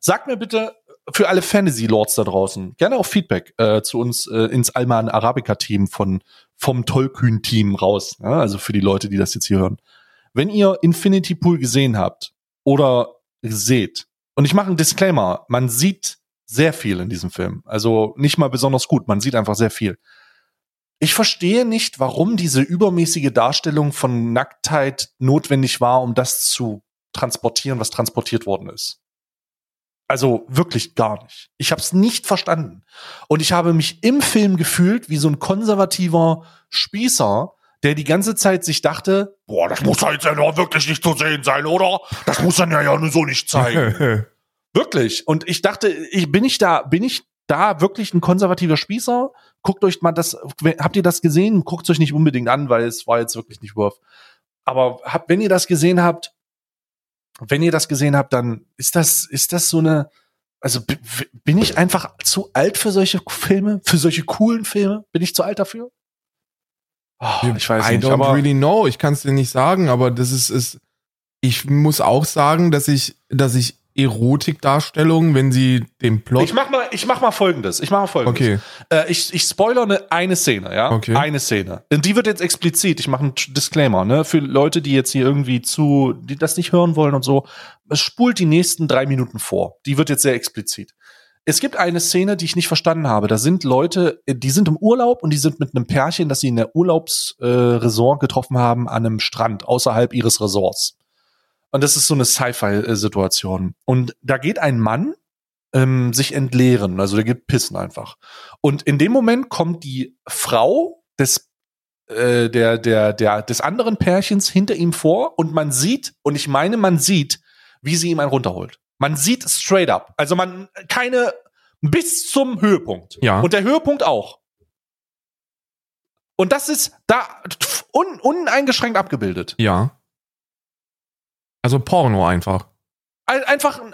Sag mir bitte für alle Fantasy-Lords da draußen, gerne auch Feedback zu uns ins Alman Arabica-Team vom Tollkühn-Team raus. Ja, also für die Leute, die das jetzt hier hören. Wenn ihr Infinity Pool gesehen habt oder seht, und ich mache einen Disclaimer, man sieht sehr viel in diesem Film. Also nicht mal besonders gut, man sieht einfach sehr viel. Ich verstehe nicht, warum diese übermäßige Darstellung von Nacktheit notwendig war, um das zu transportieren, was transportiert worden ist. Also wirklich gar nicht. Ich habe es nicht verstanden. Und ich habe mich im Film gefühlt wie so ein konservativer Spießer, der die ganze Zeit sich dachte, boah, das muss halt ja wirklich nicht zu sehen sein, oder? Das muss dann ja nur so nicht zeigen. Wirklich. Und ich dachte, bin ich da wirklich ein konservativer Spießer? Guckt euch mal das, habt ihr das gesehen? Guckt es euch nicht unbedingt an, weil es war jetzt wirklich nicht Wurf. Aber wenn ihr das gesehen habt, dann ist das so eine, also bin ich einfach zu alt für solche Filme, für solche coolen Filme? Bin ich zu alt dafür? Oh, ich weiß nicht. I don't really know. Ich kann es dir nicht sagen, aber das ist, ich muss auch sagen, dass ich Erotikdarstellungen, wenn sie den Plot... Ich mach mal Folgendes. Okay. Ich spoilere eine Szene, ja? Okay. Eine Szene. Die wird jetzt explizit. Ich mache einen Disclaimer, ne? Für Leute, die jetzt hier irgendwie die das nicht hören wollen und so. Es spult die nächsten 3 Minuten vor. Die wird jetzt sehr explizit. Es gibt eine Szene, die ich nicht verstanden habe. Da sind Leute, die sind im Urlaub und die sind mit einem Pärchen, das sie in der Urlaubsresort getroffen haben, an einem Strand außerhalb ihres Resorts. Und das ist so eine Sci-Fi-Situation. Und da geht ein Mann sich entleeren. Also der geht pissen einfach. Und in dem Moment kommt die Frau des anderen Pärchens hinter ihm vor und man sieht, und ich meine, man sieht, wie sie ihm einen runterholt. Man sieht straight up. Also bis zum Höhepunkt. Ja. Und der Höhepunkt auch. Und das ist da uneingeschränkt abgebildet. Ja. Also Porno einfach.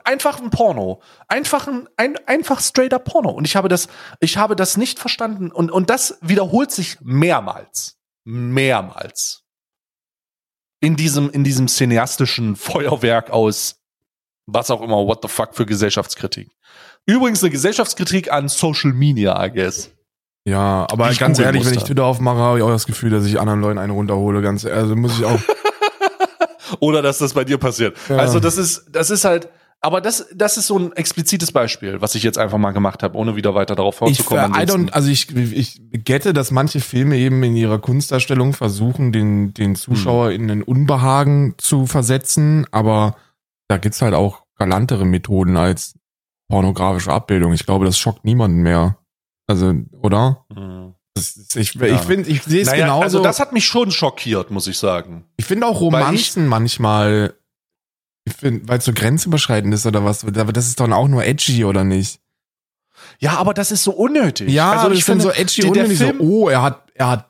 Einfach ein Porno. Einfach straighter Porno. Und ich habe das nicht verstanden. Und das wiederholt sich mehrmals. In diesem cineastischen Feuerwerk aus was auch immer, what the fuck für Gesellschaftskritik. Übrigens eine Gesellschaftskritik an Social Media, I guess. Ja, aber ganz ehrlich, wenn ich Twitter aufmache, habe ich auch das Gefühl, dass ich anderen Leuten einen runterhole. Also muss ich auch... Oder dass das bei dir passiert. Ja. Also das ist halt, aber das ist so ein explizites Beispiel, was ich jetzt einfach mal gemacht habe, ohne wieder weiter darauf vorzukommen. Ich gette, dass manche Filme eben in ihrer Kunstdarstellung versuchen, den Zuschauer in ein Unbehagen zu versetzen, aber da gibt's halt auch galantere Methoden als pornografische Abbildung. Ich glaube, das schockt niemanden mehr. Also, oder? Mhm. Ich sehe es genauso. Also das hat mich schon schockiert, muss ich sagen. Ich finde auch Romanzen manchmal, weil es so grenzüberschreitend ist oder was, aber das ist dann auch nur edgy, oder nicht? Ja, aber das ist so unnötig. Ja, also ich finde so edgy unnötig. So, er hat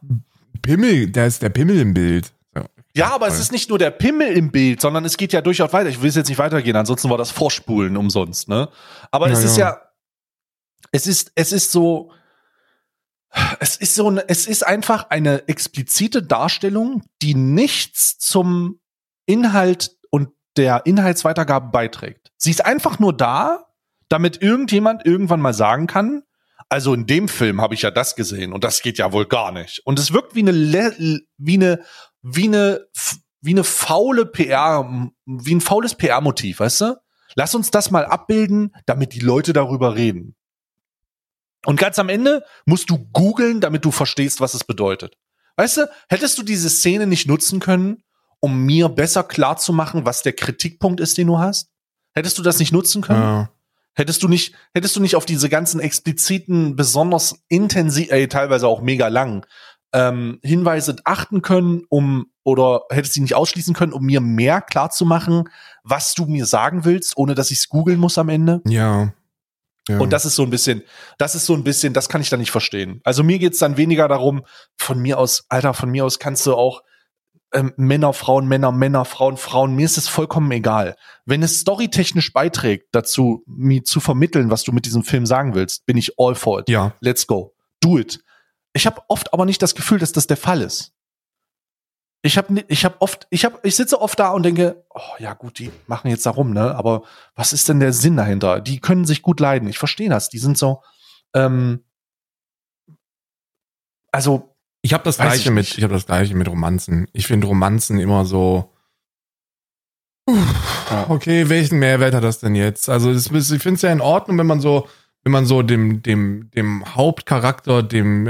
Pimmel, da ist der Pimmel im Bild. Ja, aber es ist nicht nur der Pimmel im Bild, sondern es geht ja durchaus weiter. Ich will es jetzt nicht weitergehen, ansonsten war das Vorspulen umsonst, ne? Aber es ist einfach eine explizite Darstellung, die nichts zum Inhalt und der Inhaltsweitergabe beiträgt. Sie ist einfach nur da, damit irgendjemand irgendwann mal sagen kann, also in dem Film habe ich ja das gesehen und das geht ja wohl gar nicht. Und es wirkt wie ein faules PR-Motiv, weißt du? Lass uns das mal abbilden, damit die Leute darüber reden. Und ganz am Ende musst du googeln, damit du verstehst, was es bedeutet. Weißt du, hättest du diese Szene nicht nutzen können, um mir besser klarzumachen, was der Kritikpunkt ist, den du hast? Hättest du das nicht nutzen können? Ja. Hättest du nicht auf diese ganzen expliziten, besonders intensiv, teilweise auch mega lang, Hinweise achten können, um oder hättest du nicht ausschließen können, um mir mehr klarzumachen, was du mir sagen willst, ohne dass ich es googeln muss am Ende? Ja. Ja. Und das ist so ein bisschen, das kann ich da nicht verstehen. Also mir geht's dann weniger darum, von mir aus kannst du auch Männer, Frauen, Frauen, mir ist es vollkommen egal. Wenn es storytechnisch beiträgt dazu, mir zu vermitteln, was du mit diesem Film sagen willst, bin ich all for it. Ja. Let's go. Do it. Ich habe oft aber nicht das Gefühl, dass das der Fall ist. Ich sitze oft da und denke, oh ja gut, die machen jetzt da rum, ne? Aber was ist denn der Sinn dahinter? Die können sich gut leiden. Ich verstehe das. Die sind so, Ich habe das gleiche mit Romanzen. Ich finde Romanzen immer so. Okay, welchen Mehrwert hat das denn jetzt? Also ich finde es ja in Ordnung, wenn man so dem Hauptcharakter, dem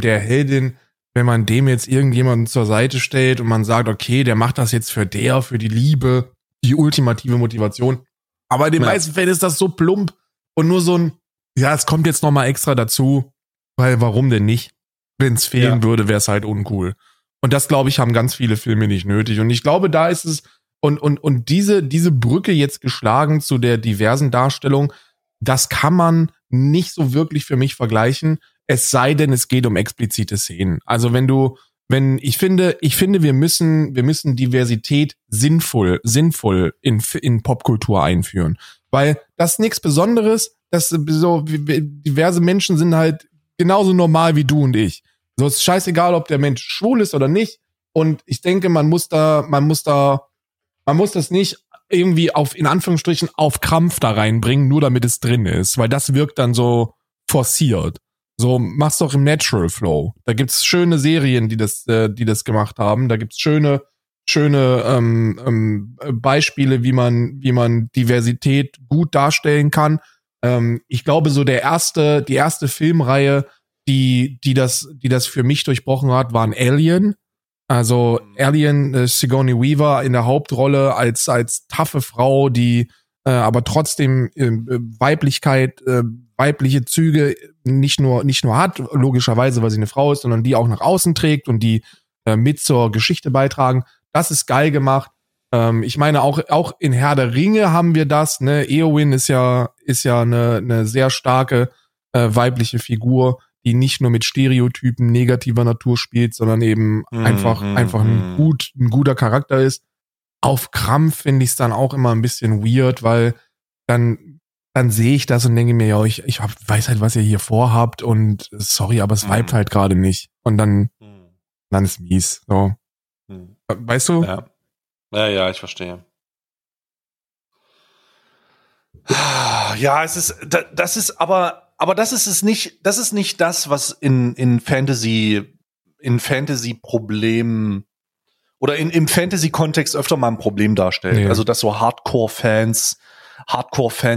der Heldin, wenn man dem jetzt irgendjemanden zur Seite stellt und man sagt, okay, der macht das jetzt für die Liebe, die ultimative Motivation. Aber in den meisten Fällen ist das so plump und nur so ein, ja, es kommt jetzt nochmal extra dazu, weil warum denn nicht? Wenn es fehlen würde, wäre es halt uncool. Und das, glaube ich, haben ganz viele Filme nicht nötig. Und ich glaube, da ist es, und diese Brücke jetzt geschlagen zu der diversen Darstellung, das kann man nicht so wirklich für mich vergleichen. Es sei denn, es geht um explizite Szenen. Also ich finde, wir müssen Diversität sinnvoll in Popkultur einführen. Weil das ist nichts Besonderes, dass so diverse Menschen sind halt genauso normal wie du und ich. So, es ist scheißegal, ob der Mensch schwul ist oder nicht. Und ich denke, man muss das nicht irgendwie in Anführungsstrichen auf Krampf da reinbringen, nur damit es drin ist. Weil das wirkt dann so forciert. So, mach's doch im Natural Flow. Da gibt's schöne Serien, die das gemacht haben. Da gibt's schöne Beispiele, wie man Diversität gut darstellen kann. Ich glaube, so die erste Filmreihe, die das für mich durchbrochen hat, waren Alien. Also Alien, Sigourney Weaver in der Hauptrolle als taffe Frau, die aber trotzdem weibliche Züge nicht nur hat, logischerweise, weil sie eine Frau ist, sondern die auch nach außen trägt und die mit zur Geschichte beitragen. Das ist geil gemacht. Ich meine, auch in Herr der Ringe haben wir das, ne? Eowyn ist ja eine sehr starke weibliche Figur, die nicht nur mit Stereotypen negativer Natur spielt, sondern eben einfach ein guter Charakter ist. Auf Krampf finde ich es dann auch immer ein bisschen weird, weil dann sehe ich das und denke mir, ja, ich weiß halt, was ihr hier vorhabt und sorry, aber es vibet halt gerade nicht. Und dann ist mies. So. Weißt du? Ja, ich verstehe. Ja, das ist nicht das, was in Fantasy Problemen oder im Fantasy-Kontext öfter mal ein Problem darstellt. Nee. Also, dass so Hardcore-Fans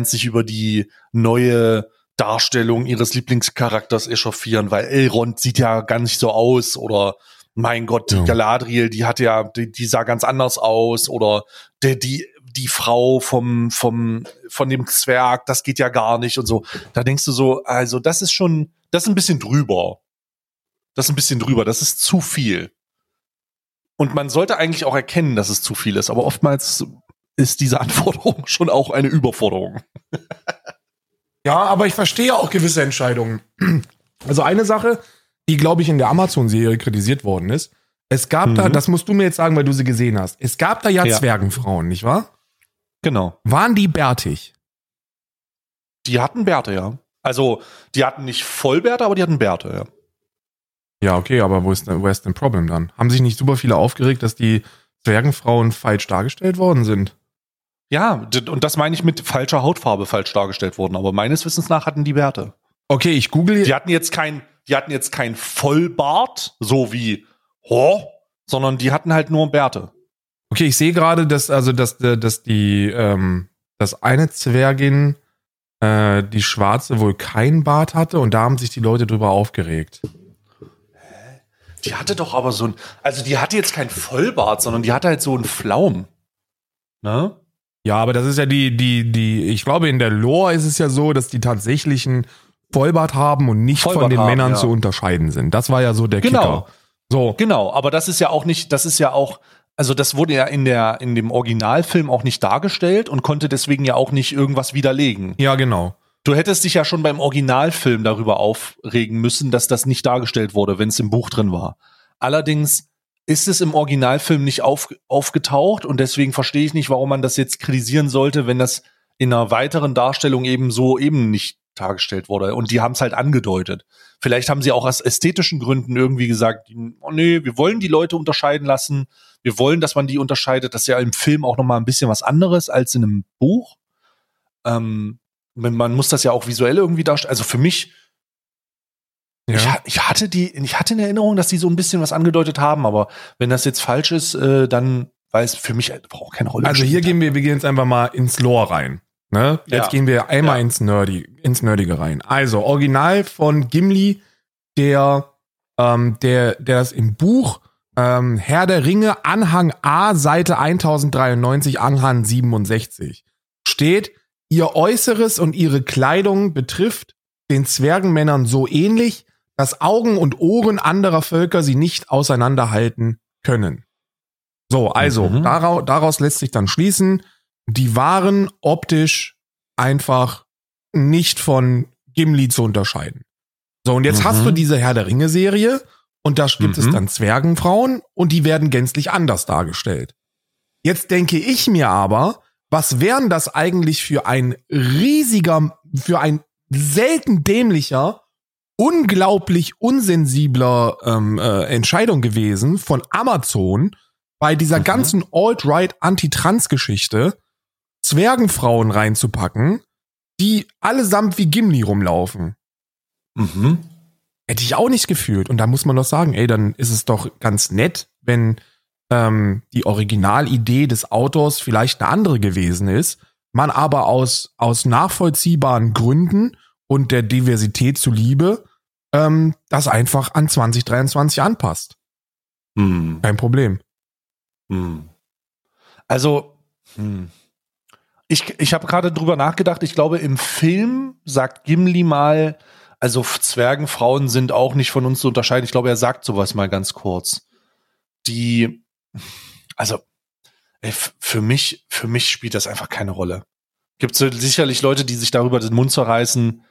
sich über die neue Darstellung ihres Lieblingscharakters echauffieren, weil Elrond sieht ja gar nicht so aus oder mein Gott, ja. Galadriel, die sah ganz anders aus oder die Frau von dem Zwerg, das geht ja gar nicht und so. Da denkst du so, also das ist ein bisschen drüber. Das ist ein bisschen drüber, das ist zu viel. Und man sollte eigentlich auch erkennen, dass es zu viel ist, aber oftmals ist diese Anforderung schon auch eine Überforderung. Ja, aber ich verstehe auch gewisse Entscheidungen. Also eine Sache, die, glaube ich, in der Amazon-Serie kritisiert worden ist. Es gab da, das musst du mir jetzt sagen, weil du sie gesehen hast, es gab da ja Zwergenfrauen, nicht wahr? Genau. Waren die bärtig? Die hatten Bärte, ja. Also, die hatten nicht Vollbärte, aber die hatten Bärte, ja. Ja, okay, aber wo ist denn Problem dann? Haben sich nicht super viele aufgeregt, dass die Zwergenfrauen falsch dargestellt worden sind? Ja, und das meine ich mit falscher Hautfarbe falsch dargestellt worden, aber meines Wissens nach hatten die Bärte. Okay, ich google... Die hatten jetzt kein Vollbart, so wie sondern die hatten halt nur Bärte. Okay, ich sehe gerade, dass eine Zwergin, die Schwarze, wohl keinen Bart hatte und da haben sich die Leute drüber aufgeregt. Die hatte doch aber so ein, also die hatte jetzt kein Vollbart, sondern die hatte halt so einen Flaum. Ne? Ja, aber das ist ja die, ich glaube, in der Lore ist es ja so, dass die tatsächlichen Vollbart haben und nicht Vollbart von den Männern zu unterscheiden sind. Das war ja so der Kicker. So. Genau, aber das ist ja auch nicht, das ist ja auch, also das wurde ja in dem Originalfilm auch nicht dargestellt und konnte deswegen ja auch nicht irgendwas widerlegen. Ja, genau. Du hättest dich ja schon beim Originalfilm darüber aufregen müssen, dass das nicht dargestellt wurde, wenn es im Buch drin war. Allerdings ist es im Originalfilm nicht aufgetaucht und deswegen verstehe ich nicht, warum man das jetzt kritisieren sollte, wenn das in einer weiteren Darstellung eben so eben nicht dargestellt wurde. Und die haben es halt angedeutet. Vielleicht haben sie auch aus ästhetischen Gründen irgendwie gesagt, oh nee, wir wollen die Leute unterscheiden lassen. Wir wollen, dass man die unterscheidet. Das ist ja im Film auch nochmal ein bisschen was anderes als in einem Buch. Man muss das ja auch visuell irgendwie darstellen. Also für mich, ja. Ich hatte in Erinnerung, dass die so ein bisschen was angedeutet haben, aber wenn das jetzt falsch ist, dann weiß für mich braucht keine Rolle. Also hier gehen wir jetzt einfach mal ins Lore rein. Ne? Jetzt gehen wir einmal ins Nerdige rein. Also Original von Gimli, der das im Buch Herr der Ringe, Anhang A, Seite 1093, Anhang 67 steht: Ihr Äußeres und ihre Kleidung betrifft den Zwergenmännern so ähnlich, dass Augen und Ohren anderer Völker sie nicht auseinanderhalten können. So, also, daraus lässt sich dann schließen, die waren optisch einfach nicht von Gimli zu unterscheiden. So, und jetzt hast du diese Herr der Ringe-Serie und da gibt es dann Zwergenfrauen und die werden gänzlich anders dargestellt. Jetzt denke ich mir aber, was wären das eigentlich für ein riesiger, für ein selten dämlicher, unglaublich unsensibler Entscheidung gewesen von Amazon bei dieser ganzen Alt-Right-Anti-Trans-Geschichte Zwergenfrauen reinzupacken, die allesamt wie Gimli rumlaufen. Mhm. Hätte ich auch nicht gefühlt. Und da muss man doch sagen, ey, dann ist es doch ganz nett, wenn die Originalidee des Autors vielleicht eine andere gewesen ist, man aber aus nachvollziehbaren Gründen und der Diversität zuliebe das einfach an 2023 anpasst. Hm. Kein Problem. Hm. Also, ich habe gerade drüber nachgedacht, ich glaube, im Film sagt Gimli mal, also Zwergenfrauen sind auch nicht von uns zu unterscheiden. Ich glaube, er sagt sowas mal ganz kurz. Die, also ey, für mich spielt das einfach keine Rolle. Gibt es sicherlich Leute, die sich darüber den Mund zerreißen,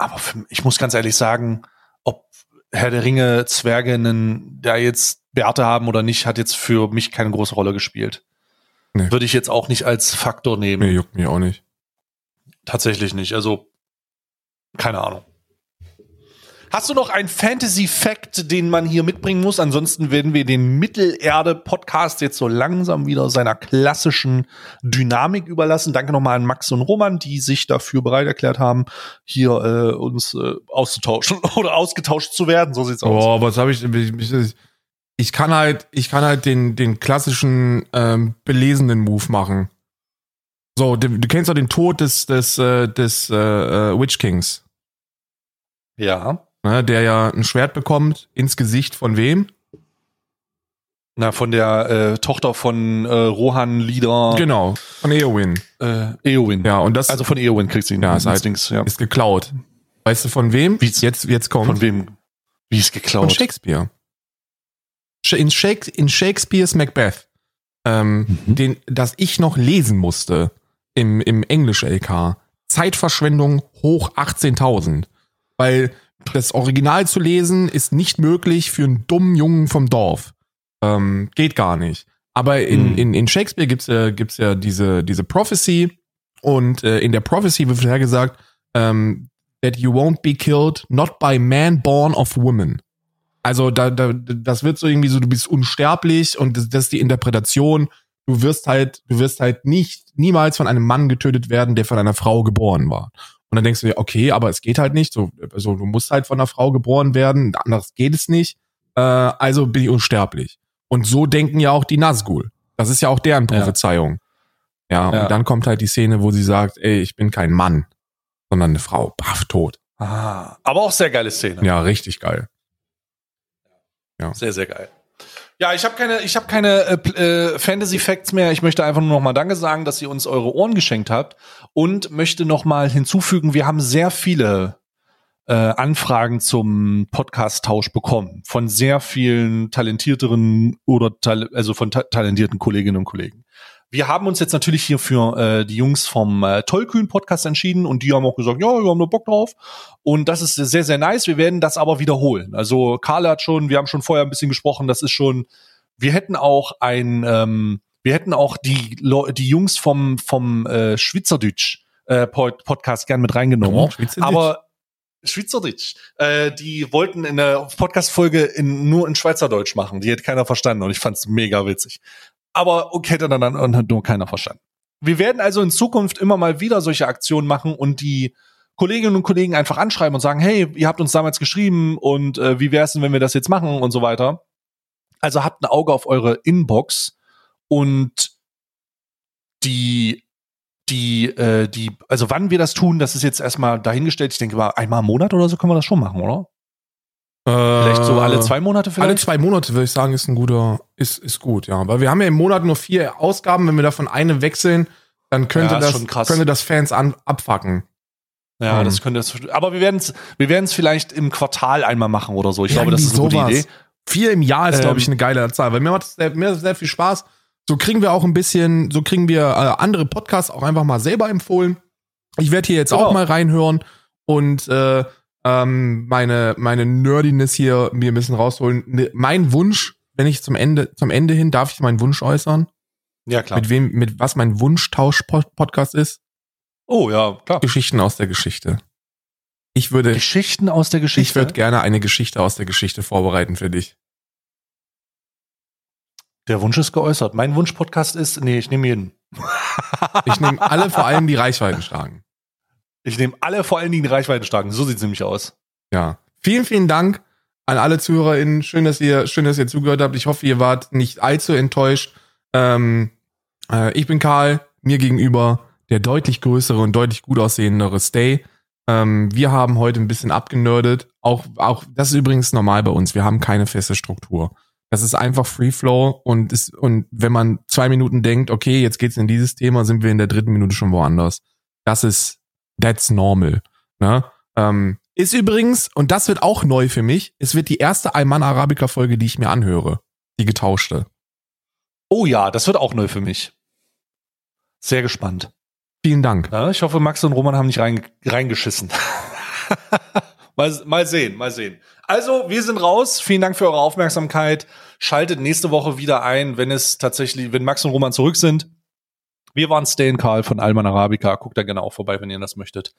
aber ich muss ganz ehrlich sagen, ob Herr der Ringe Zwerginnen da jetzt Bärte haben oder nicht, hat jetzt für mich keine große Rolle gespielt. Nee. Würde ich jetzt auch nicht als Faktor nehmen. Nee, juckt mich auch nicht. Tatsächlich nicht, also keine Ahnung. Hast du noch einen Fantasy-Fact, den man hier mitbringen muss? Ansonsten werden wir den Mittelerde-Podcast jetzt so langsam wieder seiner klassischen Dynamik überlassen. Danke nochmal an Max und Roman, die sich dafür bereit erklärt haben, hier uns auszutauschen oder ausgetauscht zu werden. So sieht's aus. Boah, was habe ich? Ich kann halt den klassischen belesenen Move machen. So, du kennst doch den Tod des Witch Kings. Ja. Der ja ein Schwert bekommt, ins Gesicht von wem? Na, von der Tochter von Rohan Lieder. Genau, von Eowyn. Eowyn. Ja, und das, also von Eowyn kriegst du ihn. Ja, ist halt, ist geklaut. Weißt du von wem? Wie's, jetzt kommt. Von wem? Wie ist geklaut? Von Shakespeare. In Shakespeares Macbeth, das ich noch lesen musste im Englisch-LK. Zeitverschwendung hoch 18.000. Weil das Original zu lesen ist nicht möglich für einen dummen Jungen vom Dorf. Geht gar nicht. Aber in Shakespeare gibt's ja diese Prophecy. Und in der Prophecy wird vorhergesagt, that you won't be killed, not by man born of woman. Also das wird so irgendwie so, du bist unsterblich und das ist die Interpretation. Du wirst halt niemals von einem Mann getötet werden, der von einer Frau geboren war. Und dann denkst du dir, okay, aber es geht halt nicht. So, du musst halt von einer Frau geboren werden, anders geht es nicht. Also bin ich unsterblich. Und so denken ja auch die Nazgul. Das ist ja auch deren Prophezeiung. Ja, und dann kommt halt die Szene, wo sie sagt, ey, ich bin kein Mann, sondern eine Frau. Paff, tot. Ah, aber auch sehr geile Szene. Ja, richtig geil. Ja. Sehr, sehr geil. Ja, ich habe keine Fantasy Facts mehr. Ich möchte einfach nur noch mal Danke sagen, dass ihr uns eure Ohren geschenkt habt und möchte noch mal hinzufügen, wir haben sehr viele Anfragen zum Podcast-Tausch bekommen von sehr vielen talentierteren oder talentierten Kolleginnen und Kollegen. Wir haben uns jetzt natürlich hier für die Jungs vom Tollkühn-Podcast entschieden und die haben auch gesagt, ja, wir haben nur Bock drauf und das ist sehr, sehr nice, wir werden das aber wiederholen. Also Karl hat schon, wir haben schon vorher ein bisschen gesprochen, das ist schon, wir hätten auch die Jungs vom Schweizerdeutsch Podcast gern mit reingenommen, oh, aber Schweizerdeutsch. Die wollten in der Podcast-Folge nur in Schweizerdeutsch machen. Die hätte keiner verstanden und ich fand's mega witzig. Aber okay, hätte dann hat nur keiner verstanden. Wir werden also in Zukunft immer mal wieder solche Aktionen machen und die Kolleginnen und Kollegen einfach anschreiben und sagen, hey, ihr habt uns damals geschrieben und wie wär's denn, wenn wir das jetzt machen und so weiter. Also habt ein Auge auf eure Inbox und also wann wir das tun, das ist jetzt erstmal dahingestellt. Ich denke mal, einmal im Monat oder so können wir das schon machen, oder? Vielleicht so alle 2 Monate vielleicht? Alle 2 Monate, würde ich sagen, ist ein guter, ist gut, ja. Weil wir haben ja im Monat nur 4 Ausgaben, wenn wir davon eine wechseln, dann könnte ja, das Fans abfacken. Ja, das könnte das, aber wir werden's vielleicht im Quartal einmal machen oder so. Ich glaube, das ist eine gute Idee. 4 im Jahr ist, glaube ich, eine geile Zahl, weil mir macht es sehr viel Spaß. So kriegen wir auch ein bisschen, andere Podcasts auch einfach mal selber empfohlen. Ich werde hier jetzt auch mal reinhören und meine Nerdiness hier mir ein bisschen rausholen. Mein Wunsch, wenn ich zum Ende hin, darf ich meinen Wunsch äußern? Ja, klar. Mit was mein Wunschtausch-Podcast ist? Oh, ja, klar. Geschichten aus der Geschichte. Geschichten aus der Geschichte? Ich würde gerne eine Geschichte aus der Geschichte vorbereiten für dich. Der Wunsch ist geäußert. Mein Wunsch-Podcast ist, ich nehme jeden. Ich nehme alle, vor allem die Reichweitenstarken. So sieht's nämlich aus. Ja. Vielen, vielen Dank an alle ZuhörerInnen. Schön, dass ihr zugehört habt. Ich hoffe, ihr wart nicht allzu enttäuscht. Ich bin Karl. Mir gegenüber der deutlich größere und deutlich gut aussehendere Staiy. Wir haben heute ein bisschen abgenördet. Auch, das ist übrigens normal bei uns. Wir haben keine feste Struktur. Das ist einfach Free Flow und wenn man 2 Minuten denkt, okay, jetzt geht's in dieses Thema, sind wir in der 3. Minute schon woanders. That's normal. Ne? Ist übrigens, und das wird auch neu für mich, es wird die erste Alman Arabica Folge, die ich mir anhöre. Die getauschte. Oh ja, das wird auch neu für mich. Sehr gespannt. Vielen Dank. Ja, ich hoffe, Max und Roman haben nicht reingeschissen. Mal sehen. Also, wir sind raus. Vielen Dank für eure Aufmerksamkeit. Schaltet nächste Woche wieder ein, wenn Max und Roman zurück sind. Wir waren Staiy und Karl von Alman Arabica. Guckt da gerne auch vorbei, wenn ihr das möchtet.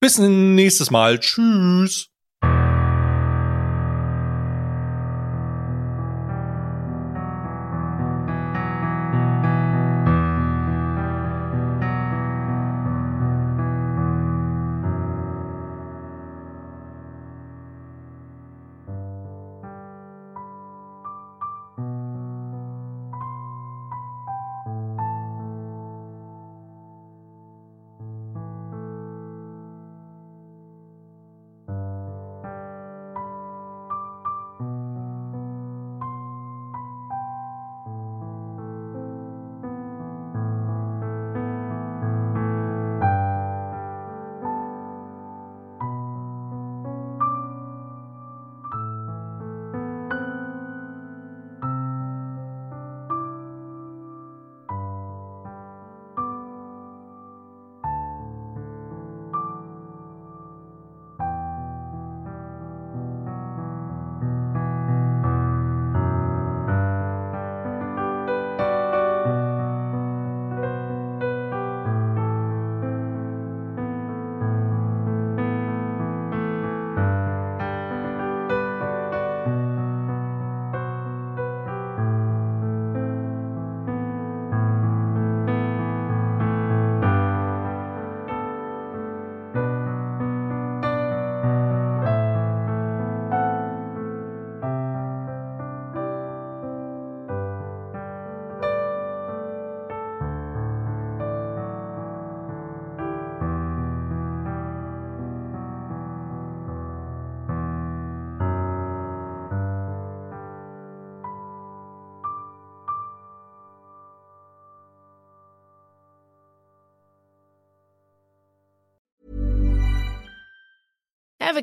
Bis nächstes Mal. Tschüss. Ever